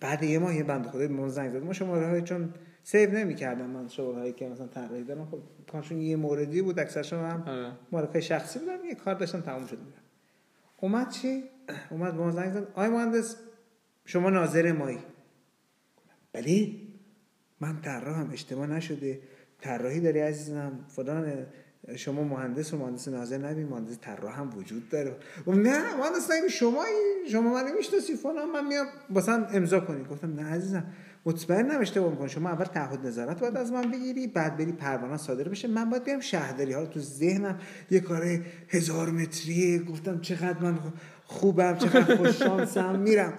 بعد یه ماه یه بنده خدای من زنگ زد. ما شماره های چون سیو نمی‌کردم، من شماره هایی که مثلا طراحی دادم خب کارشون یه موردی بود، اکثرشون هم مارکای شخصی بودن، یه کار داشتم تموم شد رفت. اومد به من زنگ زد، آی مهندس شما ناظر مایی؟ بله من طراحم، اشتباه نشده طراحی داری عزیزم، فلان شما مهندس ناظر نبی، مهندس طراح هم وجود داره. نه مهندس نبی شما من نمیشناسی فلان، من میام واسم امضا کنی. گفتم نه عزیزم مطمئنم اشتباه میکنی، شما اول تعهد نظارت باید از من بگیری، بعد بری پروانه صادر بشه، من باید بیام شهرداری. حالا تو ذهنم یه کاره 1000 متریه، گفتم چقدر من خوبم، چقدر خوش شانسم، میرم.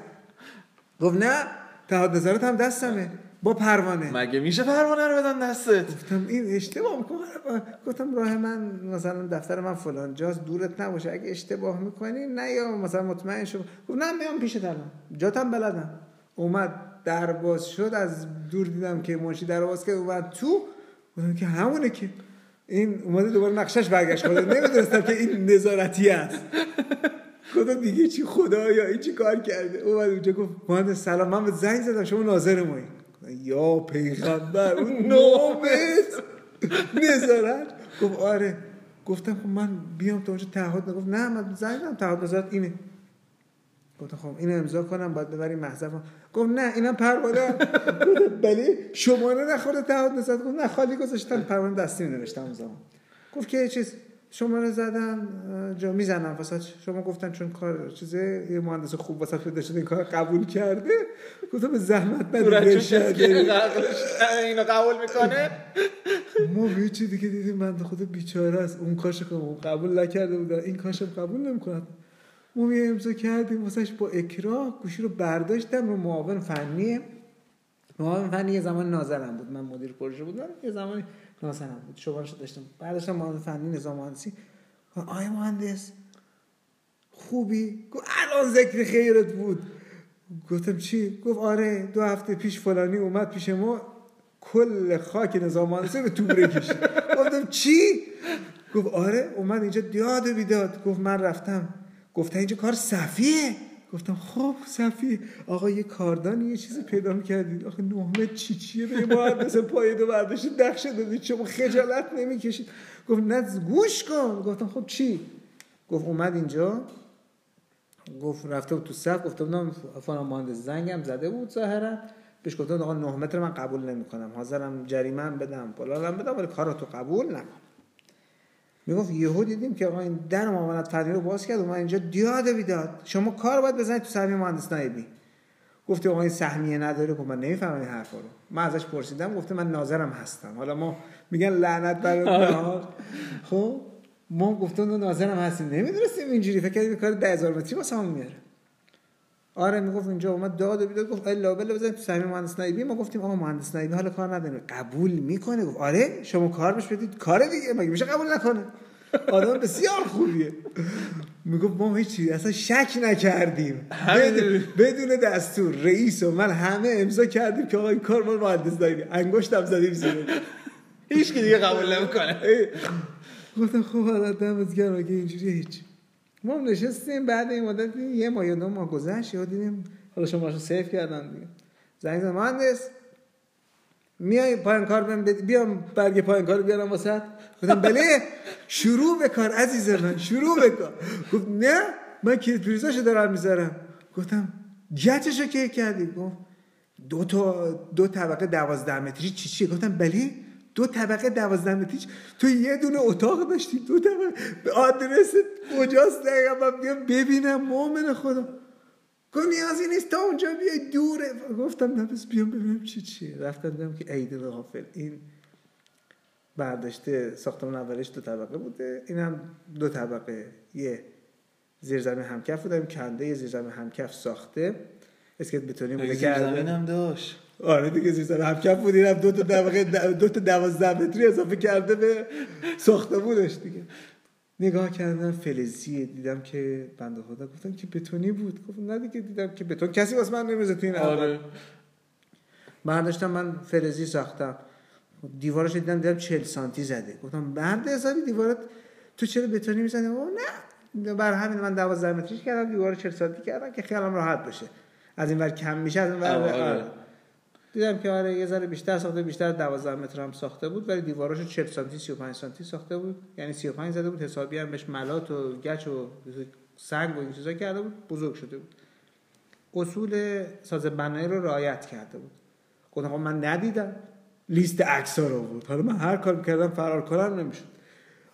گفت نه تعهد نظارت هم دستمه با پروانه، مگه میشه پروانه رو بدن دستت؟ گفتم این اشتباه میکنه. گفتم راه من مثلا دفتر من فلان جاست، دورت نباشه، اگه اشتباه میکنی نه یا مثلا مطمئن شو. گفت نه میام پیشت، الان جاتم بلدم. اومد در باز شد، از دور دیدم که منشی در باز کرد، اومد تو. گفتم که همونه که این اومده دوباره نقشش برگشت کرد. نمیدونستم که این نظارتی است. گفتم دیگه چی خدایا این چی کار کرده؟ اومد اونجا گفت مهندس سلام، من به زنگ زدم شما ناظر مایی. یا پیغمبر اون نوبت نظارت. گفت آره. گفتم خب من بیام تو اونجا تعهد نگفت، نه من زنگم تعهد نظارت اینه. گفتم خب اینو امضا کنم باید ببریم محضر. گفت نه اینم پروانه. گفتم بله شماره نخورده تعهد نظارت. گفت نه خالی گذاشتن، پروانه دستی نوشتم اون زمان. گفت که چیز شماره زدم جا میزنم واسه شما، گفتن چون کار چیزه یه مهندس خوب واسه پیدا شده این کار قبول کرده. گفتم به زحمت ندید اینو قبول میکنه. ما به چی دیگه دیدیم بنده خدا بیچاره است، اون کارش قبول نکرده بود، این کارش قبول نمیکنه. ما امضا کردیم واسش با اکراه، گوشی رو برداشتم رو معاون فنی محمد فنی یه زمان ناظرم بود، من مدیر پروژه بودم، یه زمان ناظرم بود، شماره‌اش داشتم. بعدش محمد فنی نظام مهندسی، آیا مهندس خوبی؟ گفت الان ذکر خیرت بود. گفتم چی؟ گفت آره 2 هفته پیش فلانی اومد پیش ما کل خاک نظام مهندسی به تو برکشید. گفتم چی؟ گفت آره اومد اینجا داد و بیداد. گفت من رفتم گفتن اینجا کار صفیه. گفتم خب صفیه آقا یه کاردانی یه چیزی پیدا می‌کردید، آخه نهمه چی چیه به مهندس پای دو برداشت دخش دادید، چون خجالت نمی‌کشید. گفت نه گوش کن. گفتم خب چی؟ گفت اومد اینجا گفت رفته بود تو صف، گفتم بودم فلان مهندس زنگم زده بود ظاهرا، پیش گفتم آقا 9 متر من قبول نمی‌کنم، حاضرم جریمه بدم فلانم بدم ولی کاراتو قبول نمی‌کنم. میگفت یهو دیدیم که آقا این در معاملات فنی رو باز کرد و من اینجا دیاده بیداد شما کار باید بزنید تو سهمیه مهندس نایبی. گفت آقا این سهمیه نداره. گفت من نمیفهمم این حرفا رو. من ازش پرسیدم گفت من ناظرم هستم. حالا ما میگن لعنت بر نهار. خب ما گفتم ناظرم هستیم، نمیدونستیم اینجوری، فکر کردیم کار 10000 متری واسمون میاره. آره میگفت اینجا اومد داده بیداد گفت الا بله بزنید تو سهمیه مهندس نایبی. ما گفتیم آقا مهندس نایبی حالا کار نداره، قبول میکنه. گفت آره شما کار بهش بدید کار دیگه، مگه میشه قبول نکنه؟ آدم بسیار خوبیه. میگفت ما هیچی اصلا شک نکردیم، بدون دستور رئیس و من همه امضا کردیم که آقا این کار مال مهندس نایبی، انگشتم زدیم زیر هیچ کی دیگه قبول نمیکنه. گفتم خب آدمت گرم اگه اینجوری. هیچ ما نشستیم بعد این مدت یه ماه یا 2 ماه گذشت، یاد دیدیم حالا شماره‌اشو سیو کردم دیگه. زنگ زدم مهندس میای پایان کار بهم بیام برگ پایان کارو بیارم واسط. گفتم بله شروع به کار عزیز من شروع به کار. گفت نه من کلید پریزاشو دارم میذارم. گفتم گچشو کی کردی؟ گفت 2 طبقه 12 متری چی؟ گفتم بله 2 طبقه 12 متری تو یه دونه اتاق داشتی 2 طبقه آدرس کجاست دقیقاً بیام ببینم مؤمن خدا. گفت نیازی نیست تا اونجا بیای دوره. گفتم نه بس بیام ببینم چیه. رفتم دیدم که عید غافل این برداشته ساختمان اولش 2 طبقه بوده، اینم 2 طبقه یه زیرزمین همکف بودم کنده، یه زیرزمین همکف ساخته اسکلت بتونیم بوده که زمینم داشت. آره دیگه زیرزمین همکف بود، اینم 2 طبقه 2 تا 12 متری اضافه کرده به ساختمونش دیگه. نگاه کردم فلزی، دیدم که بنده خدا گفتم که بتونی بود. گفتم نه دیگه دیدم که بتون کسی واسه من نمیزه تو این آره. برداشتم من فلزی ساختم، دیوارش دیدم 40 سانتی زده. گفتم بعد حسابی دیوارت تو چرا بتونی میزنی؟ نه بر همین من 12 متریش کردم دیوار 40 سانتی کردم که خیالم راحت باشه، از این ور کم میشه از اون ور آره. دیدم که آره یه ذره بیشتر ساخته، بیشتر 12 متر هم ساخته بود ولی دیواراشو 40 سانتی 35 سانتی ساخته بود، یعنی 35 زده بود حسابی، هم بهش ملات و گچ و سنگ و این چیزا کرده بود، بزرگ شده بود. اصول ساز بنایی رو رعایت کرده بود. گفتم من ندیدم، لیست عکس‌ها رو بود، حالا من هر کار می‌کردم فرار کردن نمی‌شد.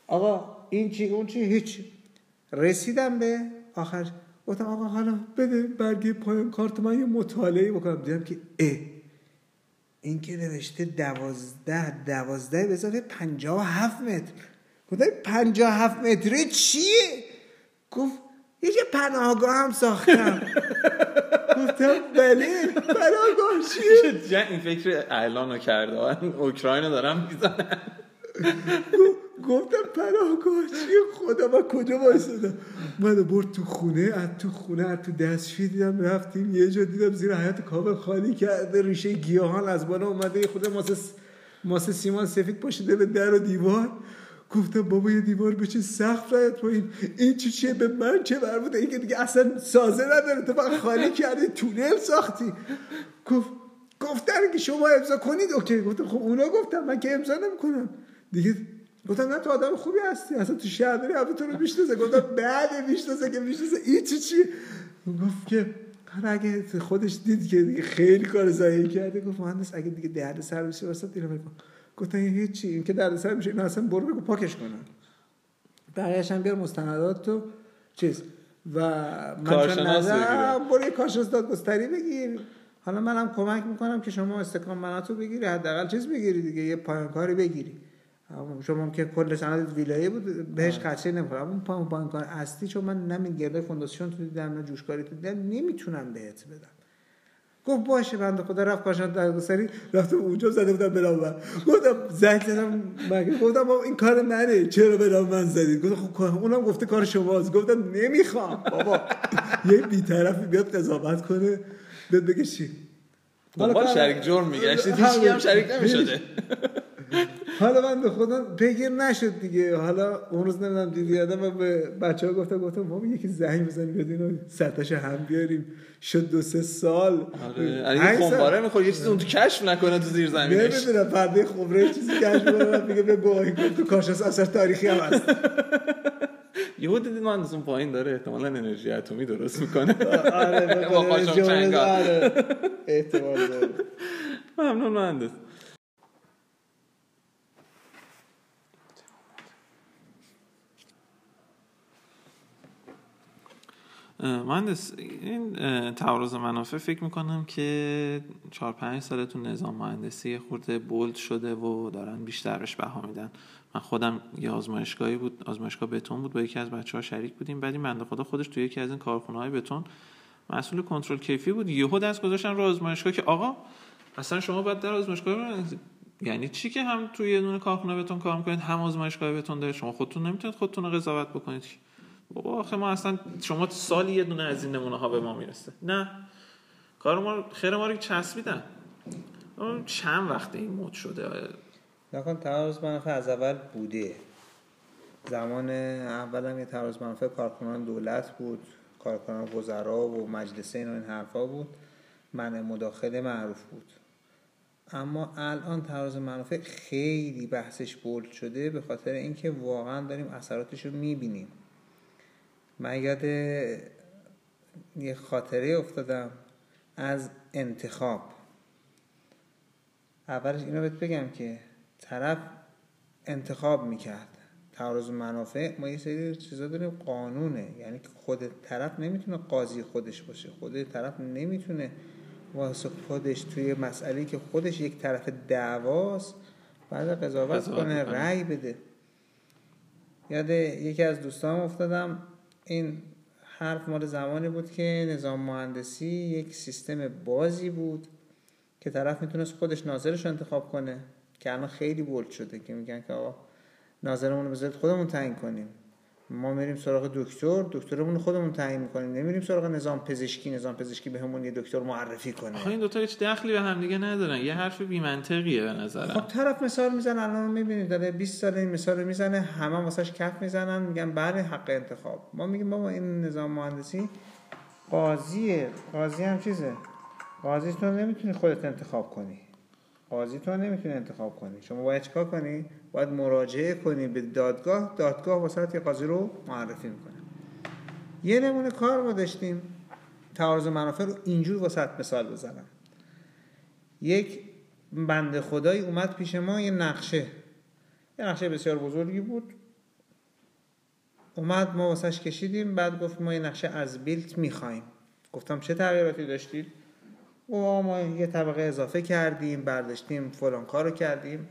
آقا این چی اون چی هیچ. رسیدم به آخر گفتم آقا حالا بده برگه پایان کارت من یه مطالعه بکنم. دیدم که این که نوشته 12 به اضافه 57 متر. گفتم 57 متری چیه؟ گفت یه پناهگاه هم ساختم. گفتم بله پناهگاه چیه؟ این فکر اعلانو کردن اوکراین دارم میزنن. گفتم پناهگاه چیه خدا من کجا وایسادم؟ منو برد تو خونه، از تو خونه از تو دستشویی دیدم رفتیم یه جا دیدم زیر حیاط کامل خالی کرده، ریشه گیاهان از بالا اومده، خود ماسه سیمان سفید پاشیده به در و دیوار. گفتم بابا یه دیوار بچین سقف رایت پایین، این چیه به من چه بربوده، این که دیگه اصلا سازه نداره، تو فقط خالی کردی تونل ساختی. گفتن که شما امضا کنید اوکی. گفتم خب اونا گفتن من که امضا نمی‌کنم دیگه. گفتم نه تو آدم خوبی هستی اصلا تو شهر داری همه تو رو میشناسه. گفتم بعد میشناسه این چی؟ گفت که اگه خودش دید که دیگه خیلی کار زایی کرده. گفت مهندس اگه دیگه درد سر بشه واسه اینو بگو. گفتم هیچی این که درد سر میشه اینو اصلا برو بگو پاکش کنن، بقیه‌اش هم بیار مستندات تو چیز و کارشناس بگیر، برو کارشناس داد گستری بگیر، حالا منم کمک میکنم که شما استقامتاتو بگیری، حداقل چیز بگیری دیگه، یه پایان کاری بگیری. شما که کل سند ویلایی بود بهش قصه نمیخوره. اون پایان کار اصلی چون من نمیگردم فونداسیون تو دیدم نه جوشکاری تو دیدم نمیتونم بهت بدم. گفت باشه بنده خدا رفت کاشان درگسری رفت اونجا زده بودم برام. گفتم زنگ زدم مگه گفتم این کار منه چرا برام من زدید؟ گفت خب اونم گفته کار شماست. گفتم نمیخوام بابا یه بی‌طرفی بیاد قضاوت کنه بد بگه چی بابا شریک جرم میگشتی هیچ کی هم شریک نمیشده. حالا بنده خدا پیگیر نشد دیگه. حالا اون روز نمیدونم دیدی آدم به بچه‌ها گفتم ما یکی زنگ بزنیم بیاد اینو سطحش هم بیاریم. شد 2-3 سال علی خمباره میخوره یه چیزی اون تو کشف نکنه تو زیر زمینش نمیدونم پرده خمره چیزی کشف کنه میگه به گوهی تو کاشاس اثر تاریخی هم هست. یهو دیدید من از اون پایین داره احتمالاً انرژی اتمی درست میکنه. آره با قاشق چنگا احتمال داره. ممنون مهندس. مهندس این تعارض منافع فکر میکنم که 4-5 ساله تو نظام مهندسی خورده بولد شده و دارن بیشترش بها میدن. من خودم یه آزمایشگاهی بود، آزمایشگاه بتون بود، با یکی از بچه‌ها شریک بودیم. بعد این بنده خدا خودش تو یکی از این کارخونه‌های بتون مسئول کنترل کیفی بود. یهو دست گذاشتن رو آزمایشگاه که آقا اصلا شما بعد در آزمایشگاه یعنی چی که هم توی یه دونه کارخونه بتون کار می‌کنید هم آزمایشگاه بتون دارید، شما خودتون نمیتونید خودتون رو قضاوت بکنید. بابا آخه ما اصلا شما سالی یه دونه از این نمونه‌ها به ما میرسه. نه کار ما خیر ما رو چسبیدن. چند وقته این مود شده نکن. تعارض منافع از اول بوده. زمان اول هم یه تعارض منافع کارکنان دولت بود، کارکنان وزرا و مجلسین و این حرفا بود، منع مداخله معروف بود. اما الان تعارض منافع خیلی بحثش بولد شده به خاطر اینکه واقعا داریم اثراتش رو میبینیم. من یاد یه خاطره افتادم از انتخاب. اولش اینو بهت بگم که طرف انتخاب میکرد. تعارض منافع ما یه سری چیزا داریم قانونه، یعنی خود طرف نمیتونه قاضی خودش باشه، خود طرف نمیتونه واسه خودش توی مسئله‌ای که خودش یک طرف دعواست بعد قضاوت کنه رأی بده. یاد یکی از دوستام افتادم این حرف مال زمانی بود که نظام مهندسی یک سیستم بازی بود که طرف میتونست خودش ناظرش رو انتخاب کنه که الان خیلی بولد شده که میگن که آقا ناظرمون رو بذارید خودمون تعیین کنیم. ما میریم سراغ دکتر، دکترمون رو خودمون تعیین می‌کنیم. نمیریم سراغ نظام پزشکی، نظام پزشکی بهمون یه دکتر معرفی کنه. آخه این دو تا هیچ دخلی به هم دیگه ندارن. یه حرف بی منطقیه به نظرم. خب طرف مثال میزنه الان می‌بینید داره 20 سال این مثال رو میزنه، همه واسش کف میزنن میگن بله حق انتخاب. ما میگیم بابا این نظام مهندسی قاضیه. قاضی هم چیزه. قاضی تو نمیتونی خودت انتخاب کنی. قاضی تو نمیتونی انتخاب کنی. شما باید چیکار کنی؟ باید مراجعه کنی به دادگاه، دادگاه واسط یه قاضی رو معرفی میکنه. یه نمونه کار ما داشتیم. تعارض منافع رو اینجور واسط مثال بزنم. یک بنده خدایی اومد پیش ما یه نقشه بسیار بزرگی بود. اومد ما واسش کشیدیم، بعد گفت ما یه نقشه از بیلت میخوایم. گفتم چه تغییراتی داشتید؟ و ما یه طبقه اضافه کردیم، برداشتیم فلان کارو کردیم.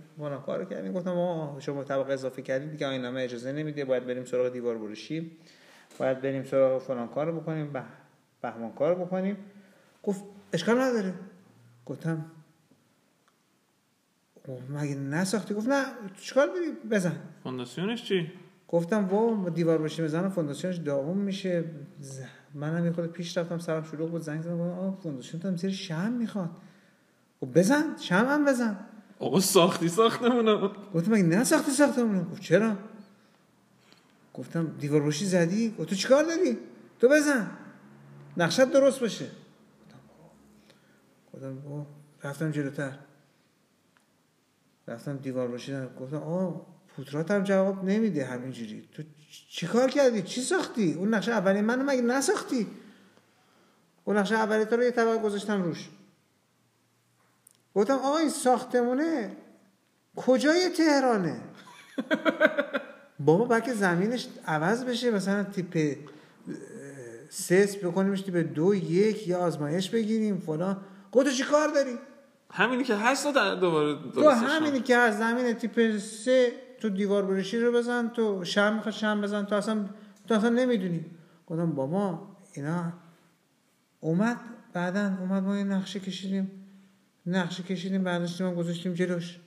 گفتم آقا شما طبقه اضافه کردید دیگه آیین‌نامه اجازه نمیده، باید بریم سراغ دیوار برشی، باید بریم سراغ فلان کارو بکنیم، بهمان کارو بکنیم. گفت اشکال نداره. گفتم مگه نساختی؟ گفت نه چیکار داری بزن. فونداسیونش چی؟ گفتم واو دیوار برشی بزنم فونداسیونش داغون میشه. منم یه خود پیش رفتم، سرم شلوغ بود، زنگ زدم آقا فونداسیون تام زیر شمع میخواد. گفت بزن، شمعم بزن. آقا ساختی ساختمونو؟ گفتم مگه نه ساختی ساختمونو. گفت چرا؟ گفتم دیوار باشی زدی؟ گفت تو چیکار داری؟ تو بزن. نقشه درست باشه. گفتم رفتم جلوتر. رفتم دیوار باشی زدم. گفتم آقا پوترات هم جواب نمیده همینجوری. تو چی کار کردی؟ چی ساختی؟ اون نقشه اولی منو مگه نساختی؟ اون نقشه اولی تو رو یه طبقه گذاشتم روش. گفتم آقا این ساختمونه کجای تهرانه؟ بابا باید زمینش عوض بشه، مثلا تیپ 3 بکنیمش تیپ 2-1 یا آزمایش بگیریم فلان. گفتم چی کار داری؟ همینی که هست دوباره تو همینی که از زمین تیپ 3 تو دیوار برشی رو بزن، تو شم میخواد شم بزن، تو اصلا نمیدونی. گفتم بابا اینا. اومد بعدن اومد ما یه نقشه کشیدیم برداشتیم و گذاشتیم جلوش.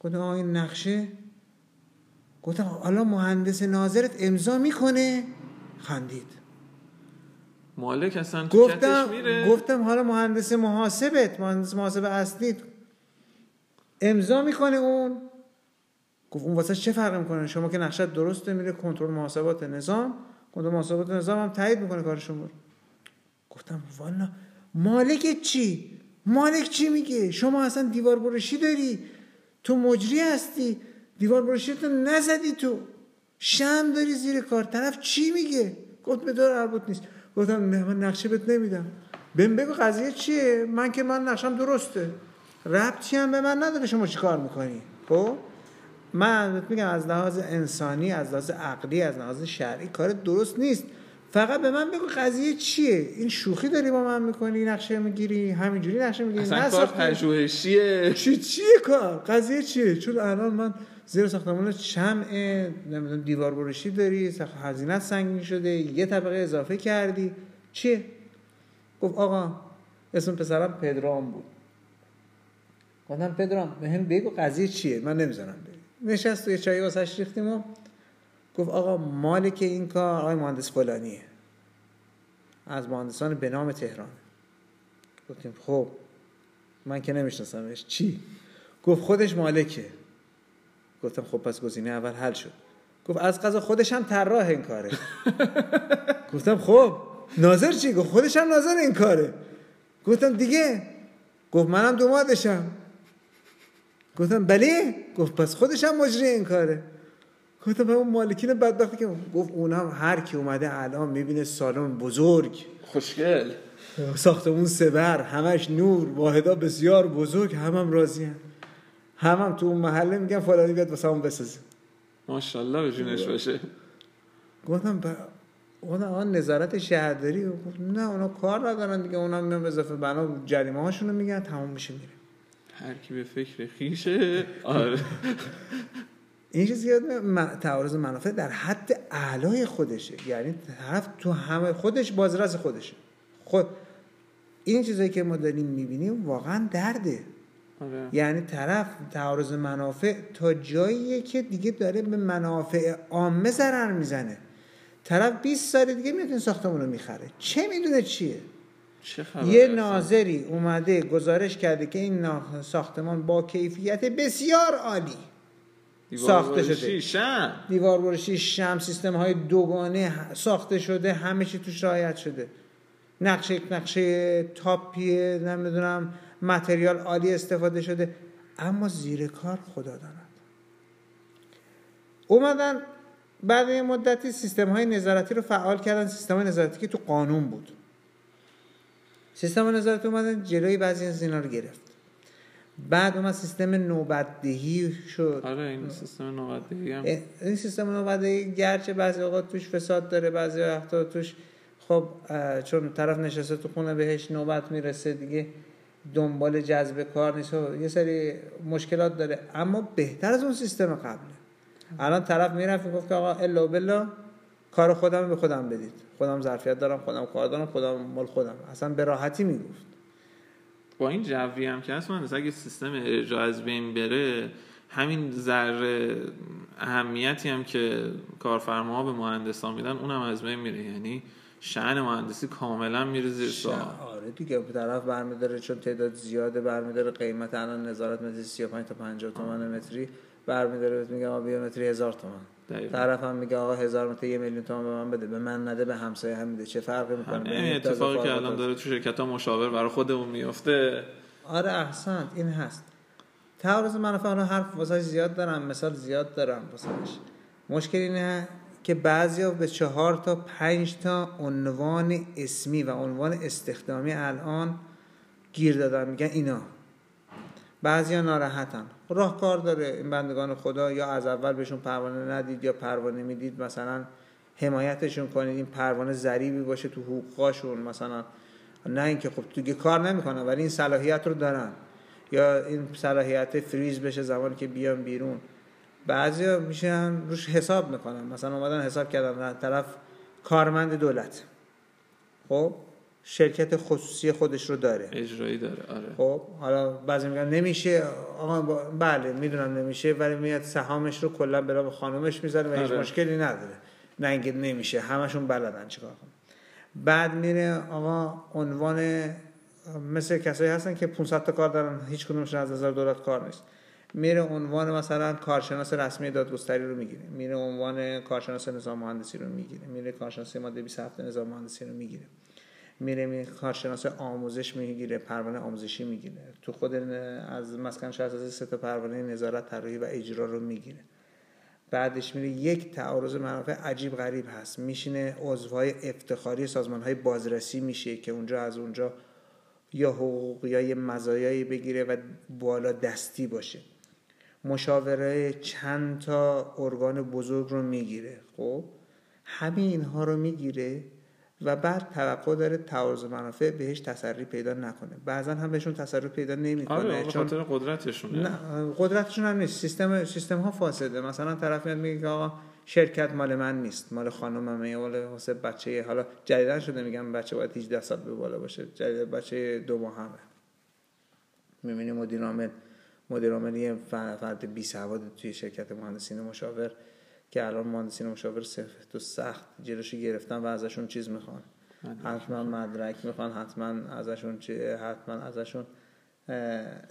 گفتم این نقشه، گفتم حالا مهندس ناظرت امضا میکنه؟ خندید. مالک اصلا تو چتش میره. گفتم حالا مهندس محاسبه اصلیت امضا میکنه اون؟ گفت اون واسه چه فرق میکنه؟ شما که نقشه درسته میره کنترل محاسبات نظام، کنترل محاسبات نظام هم تایید میکنه کار شما رو. گفتم والا مالک چی؟ مالک چی میگه؟ شما اصلا دیوار برشی داری، تو مجری هستی، دیوار برشیتو نزدی، تو شم داری زیر کار، طرف چی میگه؟ گفت به دور اربوت نیست. گفتم من نقشه بهت نمیدم، بهم بگو قضیه چیه، من نقشم درسته، ربطی هم به من نداره شما چیکار میکنی. خب من میگم از لحاظ انسانی، از لحاظ عقلی، از لحاظ شرعی کار درست نیست، فقط به من بگو قضیه چیه. این شوخی داری با من میکنی؟ نقشه میگیری همینجوری نقشه میگیری؟ اصلا کار پژوهشیه، چیه کار؟ قضیه چیه؟ چون الان من زیر ساختمون چمع نمیدونم دیوار برشی داری، هزینه سنگین شده، یه طبقه اضافه کردی، چیه؟ گفت آقا اسم پسرم پدرام بود. گفتم پدرام بهم بگو قضیه چیه، من نمیذارم بری. نشست توی چایی واسش ریختیم و گفت آقا مالک این کار آقای مهندس فلانیه از مهندسان به نام تهران. گفتیم خب من که نمیشناسمش، چی؟ گفت خودش مالکه. گفتم خب پس گزینه اول حل شد. گفت از قضا خودش هم طراح این کاره. گفتم خب ناظر چی؟ گفت خودش هم ناظر این کاره. گفتم دیگه؟ گفت منم دامادشم. گفتم بله؟ گفت پس خودش هم مجری این کاره. گفتم اون مالکین بدبختی که، گفت اونم هر کی اومده الان میبینه سالن بزرگ خوشگل، ساختمون سبر، همش نور، واحدا بسیار بزرگ، همم راضیان، همم تو اون محله میگن فلانی بیاد واسمون بسازه، ماشاءالله به جونش باشه. گفتم اونا نظارت شهرداری، گفت نه اونا کار ندارن دیگه، اونا میان اضافه بنا جریمه هاشونو میگن، تمام میشه میره، هر کی به فکر خیشه. آره این چیز یاد تعارض منافع در حد اعلای خودشه، یعنی طرف تو همه خودش بازرس خودشه. خود این چیزایی که ما داریم میبینیم واقعا درده. آره. یعنی طرف تعارض منافع تا جاییه که دیگه داره به منافع عامه ضرر میزنه. طرف 20 سال دیگه میاد این ساختمون رو میخره، چه میدونه چیه؟ یه ناظری اومده گزارش کرده که این ساختمان با کیفیت بسیار عالی ساخته شده، دیوار برشی، شم، سیستم های دوگانه ساخته شده، همه چی توش رعایت شده، نقشه تاپیه، نمیدونم متریال عالی استفاده شده، اما زیر کار خدا داند. اومدن بعد یه مدتی سیستم های نظارتی رو فعال کردن، سیستم های نظارتی که تو قانون بود. سیستم های نظارتی اومدن جلوی بعضی از اینا رو گرفت. بعد اومد سیستم نوبت‌دهی شد. آره این سیستم نوبت‌دهی هم، این سیستم نوبت‌دهی گرچه بعضی اوقات توش فساد داره، بعضی وقتا توش خب چون طرف نشسته تو خونه بهش نوبت میرسه دیگه، دنبال جذب کار نیست، یه سری مشکلات داره، اما بهتر از اون سیستم قبله. الان طرف میرفت میگفت که آقا الا بلا کار خودم به خودم بدید، خودم ظرفیت دارم، خودم کار دارم، خودم مال خودم، اصلا به راحتی میگفت. با این جوی هم که اصلا اگه سیستم ارجاع از بین بره، همین ذره اهمیتی هم که کارفرماها به مهندسان میدن اونم از بین میره، یعنی شأن مهندسی کاملا میره زیر سوال. آره دیگه طرف برمی‌داره، چون تعداد زیاده برمی‌داره، قیمت الان نظارت مثل 35 تا 50 تومن متری برمی‌داره، میگه آقا بیومتری 1000 تومن، طرف هم میگه آقا 1000 متر 1 میلیون تومن به من بده، به من نده به همسایه هم میده، چه فرقی می‌کنه؟ این اتفاقی که الان داره تو شرکت‌ها مشاور برای خودمون میفته. آره احسنت، این هست تعارض منافع. من حرف واسه زیاد دارم، مثال زیاد دارم واسش. مشکل اینه که بعضیا به 4 تا 5 تا عنوان اسمی و عنوان استخدامی الان گیر دادن، میگن اینا. بعضیا ناراحتن، راهکار داره این بندگان خدا، یا از اول بهشون پروانه ندید یا پروانه میدید، مثلا حمایتشون کنید، این پروانه ضریبی باشه تو حقوقشون مثلا، نه اینکه خب دیگه کار نمیکنن ولی این صلاحیت رو دارن، یا این صلاحیت فریز بشه زمانی که بیان بیرون. بعضیا میشن روش حساب میکنن، مثلا اومدن حساب کردن طرف کارمند دولت، خب شرکت خصوصی خودش رو داره، اجرایی داره. آره. خب حالا بعضی میگن نمیشه آقا، بله میدونم نمیشه، ولی میاد سهامش رو کلا به نام خانومش میذاره و هیچ مشکلی نداره. ننگید نمیشه، همشون بلدن چیکار کنن. بعد میره آقا عنوان، مثل کسایی هستن که 500 تا کار دارن، هیچ کدومشون از $1000 کار نیست. میره عنوان مثلا کارشناس رسمی دادگستری رو میگیره، میره عنوان کارشناس نظام مهندسی رو میگیره، میره کارشناسی ماده 27 نظام مهندسی رو میگیره، میره کارشناس آموزش میگیره، پروانه آموزشی میگیره، تو خود از مسکن شهر سازی 3 تا پروانه نظارت، طراحی و اجرا رو میگیره. بعدش میره یک تعارض منافع عجیب غریب هست، میشینه عضوهای افتخاری سازمان‌های بازرسی میشه که اونجا از اونجا یا حقوق یا یه مزایایی بگیره و بالا دستی باشه. مشاوره چند تا ارگان بزرگ رو میگیره. خب همین اینها رو میگیره و بعد توقع داره تعارض منافع بهش تسری پیدا نکنه. بعضن هم بهشون تسری پیدا نمیکنه. آره، چون قدرتشون نه، قدرتشون هم نیست. سیستم ها فاسده. مثلا طرف میاد میگه آقا شرکت مال من نیست، مال خانوممه، مال واسه بچه‌ی، حالا جدیدن شده میگم بچه باید 18 سال به بالا باشه، جدید بچه 2 ماهمه. میبینی مدیر عامل یه فرد بی سواد توی شرکت مهندسین مشاور که الان مهندسین مشاور سفت و سخت جلوشو گرفتن و ازشون چیز میخوان، حتما مدرک میخوان، حتما ازشون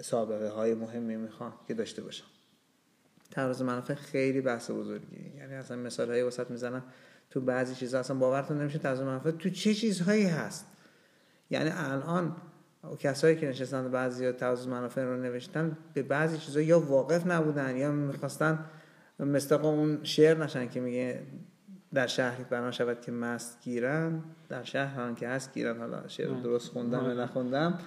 سابقه های مهمی میخوان که داشته باشن. تعارض منافع خیلی بحث بزرگی، یعنی اصلا مثال هایی وسط میزنم تو بعضی چیزا اصلا باورتون نمیشه تعارض منافع تو چه چیزهایی هست. یعنی الان کسایی که نشستن بعضیا تعارض منافع رو نوشتن به بعضی چیزا یا واقف نبودن یا میخواستن مستقیم اون شعر نشن که میگه در شهری بنا شود که مست گیرن، در شهران که هست گیرن. حالا شعر درست خوندم یا نخوندم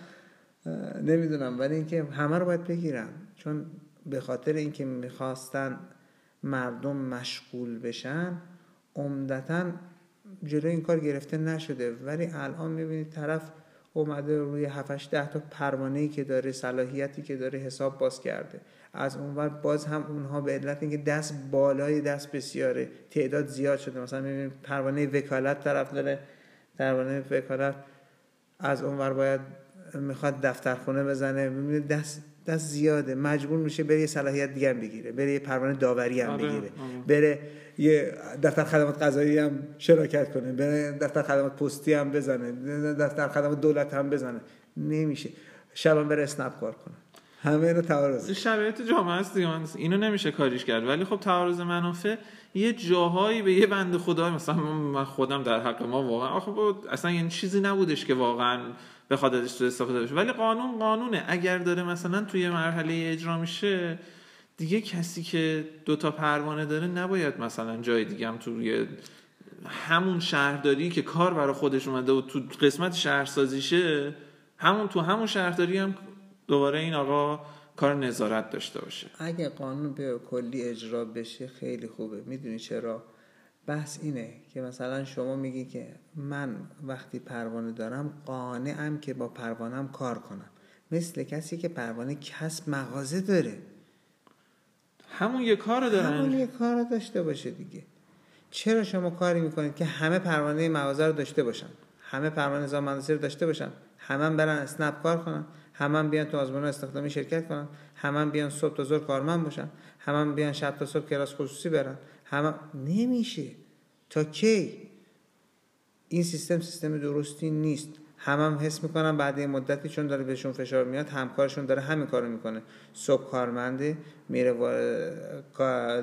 نمیدونم، ولی اینکه همه رو باید بگیرن، چون به خاطر اینکه میخواستن مردم مشغول بشن عمدتاً جلوی این کار گرفته نشده. ولی الان میبینید طرف اومده روی 7-8 تا پروانه‌ای که داره، صلاحیتی که داره حساب باز کرده، از اونور باز هم اونها به علت اینکه دست بالای دست بسیاره تعداد زیاد شده، مثلا میبینید پروانه وکالت طرف داره، پروانه وکالت از اونور باید میخواد دفترخونه بزنه، میبینید دست زیاده، مجبور میشه بره یه صلاحیت دیگه هم بگیره، بره یه پروانه داوری هم بگیره، بره یه دفتر خدمات قضایی هم شراکت کنه، بره دفتر خدمات پستی هم بزنه، دفتر خدمات دولت هم بزنه. نمیشه. شبم بره اسنپ کار کنه. همه رو تعارض. شبیه جامعه است دیگه، اینو نمیشه کاریش کرد. ولی خب تعارض منافع یه جاهایی به یه بنده خدا، مثلا من خودم در حق ما واقعا آخه اصلا یعنی چیزی نبودش که واقعا بخواد ازش تو استفاده بشه، ولی قانون قانونه. اگر داره مثلا توی مرحله اجرا میشه دیگه، کسی که 2 تا پروانه داره نباید مثلا جای دیگه هم توی همون شهرداری که کار برای خودش اومده و تو قسمت شهرسازیشه، همون تو همون شهرداری هم دوباره این آقا کار نظارت داشته باشه. اگه قانون به کلی اجرا بشه خیلی خوبه. میدونی چرا؟ بحث اینه که مثلا شما میگی که من وقتی پروانه دارم قانعم که با پروانم کار کنم، مثل کسی که پروانه کسب مغازه داره، همون یه کار رو داشته باشه دیگه. چرا شما کاری میکنید که همه پروانه مغازه رو داشته باشن، همه پروانه نظام مهندسی رو داشته باشن، همه برن اسنپ کار کنن، همه بیان تو آزمون استخدامی شرکت کنن، همه بیان صبح تا ظهر کارمند باشن، همه بیان شب تا صبح کلاس خصوصی برن، همه؟ نمیشه. تا کی؟ این سیستم درستی نیست. همم حس میکنن بعد یه مدتی چون داره بهشون فشار میاد، همکارشون داره همین کارو میکنه. صبح کارمنده میره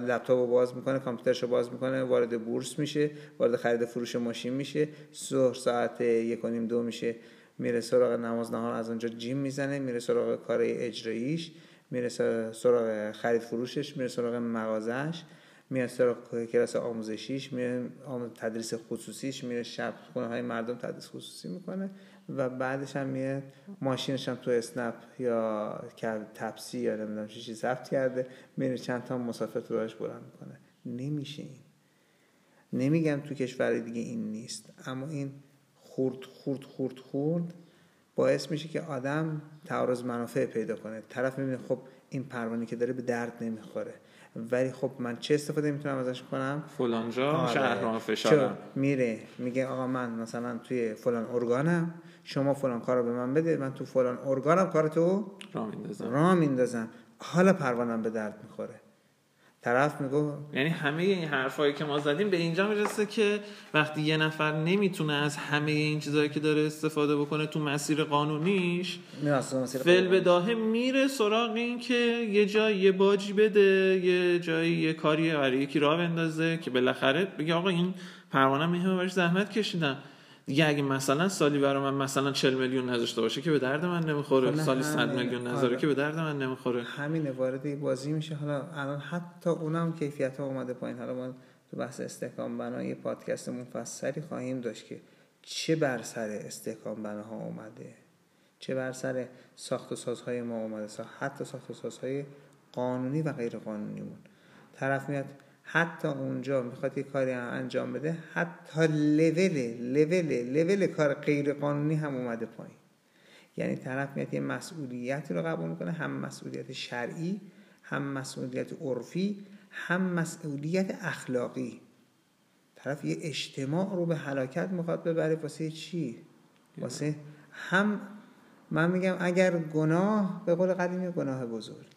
لپتاپو باز میکنه، کامپیوترشو باز میکنه، وارد بورس میشه، وارد خرید فروش ماشین میشه، ظهر ساعت 1:30-2 میشه، میره سراغ نماز نهار، از اونجا جیم میزنه، میره سراغ کار اجراییش، میره سراغ خرید فروشش، میره سراغ مغازه‌اش، میره سراغ کلاس آموزشیش، میره تدریس خصوصیش، میره شب خونه‌های مردم تدریس خصوصی میکنه و بعدش هم میره ماشینش هم تو اسنپ یا تپسی یا نمیدونم چه چیزی ثبت کرده، میره چند تا مسافر تو راهش بلند میکنه. نمیشه این. نمیگم تو کشور دیگه این نیست، اما این خورد باعث میشه که آدم تعارض منافع پیدا کنه. طرف میبینه خب این پروانه که داره به درد نمیخوره، ولی خب من چه استفاده میتونم ازش کنم؟ فلان جا شهرام فشارم، میره میگه آقا من مثلا توی فلان ارگانم، شما فلان کارو به من بده، من تو فلان ارگانم کارتو راه میندازم. حالا پروانم به درد میخوره. طرف میگه، یعنی همه این حرفایی که ما زدیم به اینجا میرسه که وقتی یه نفر نمیتونه از همه این چیزایی که داره استفاده بکنه تو مسیر قانونیش، فعل به داهه میره سراغ این که یه جایی یه باجی بده، یه جایی یه کاری برای یکی راه بندازه که بالاخره بگه آقا این پروانه مهمه، براش زحمت کشیدم دیگه. اگه مثلا سالی برام مثلا 40 میلیون نذاشته باشه که به درد من نمیخوره، سالی 100 میلیون نذاره که به درد من نمیخوره، همین وارد بازی میشه. حالا الان حتی اونم کیفیت‌ها اومده پایین. حالا ما تو بحث استحکام بنای پادکست مفصلی خواهیم داشت که چه بر سر استحکام بناها اومده، چه بر سر ساخت و سازهای ما اومده، حتی ساخت و سازهای قانونی و غیر قانونیمون. طرف میاد حتی اونجا میخواد یه کاری انجام بده، حتی لول کار غیر قانونی هم اومده پایین. یعنی طرف میاد یه مسئولیتی رو قبول میکنه، هم مسئولیت شرعی، هم مسئولیت عرفی، هم مسئولیت اخلاقی. طرف یه اجتماع رو به هلاکت میخواد ببره. واسه چی؟ واسه هم من میگم اگر گناه، به قول قدیمی گناه بزرگ.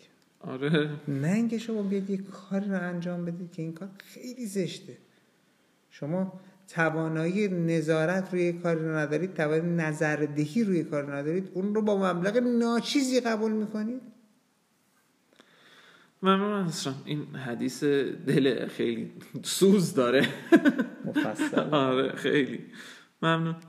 آره. نه اینکه شما بیاید یک کاری رو انجام بدید که این کار خیلی زشته. شما توانایی نظارت روی کار رو ندارید، توانایی نظردهی روی کار رو ندارید، اون رو با مبلغ ناچیزی قبول میکنید. ممنون هستم. این حدیث دل خیلی سوز داره. مفصل. آره خیلی ممنون.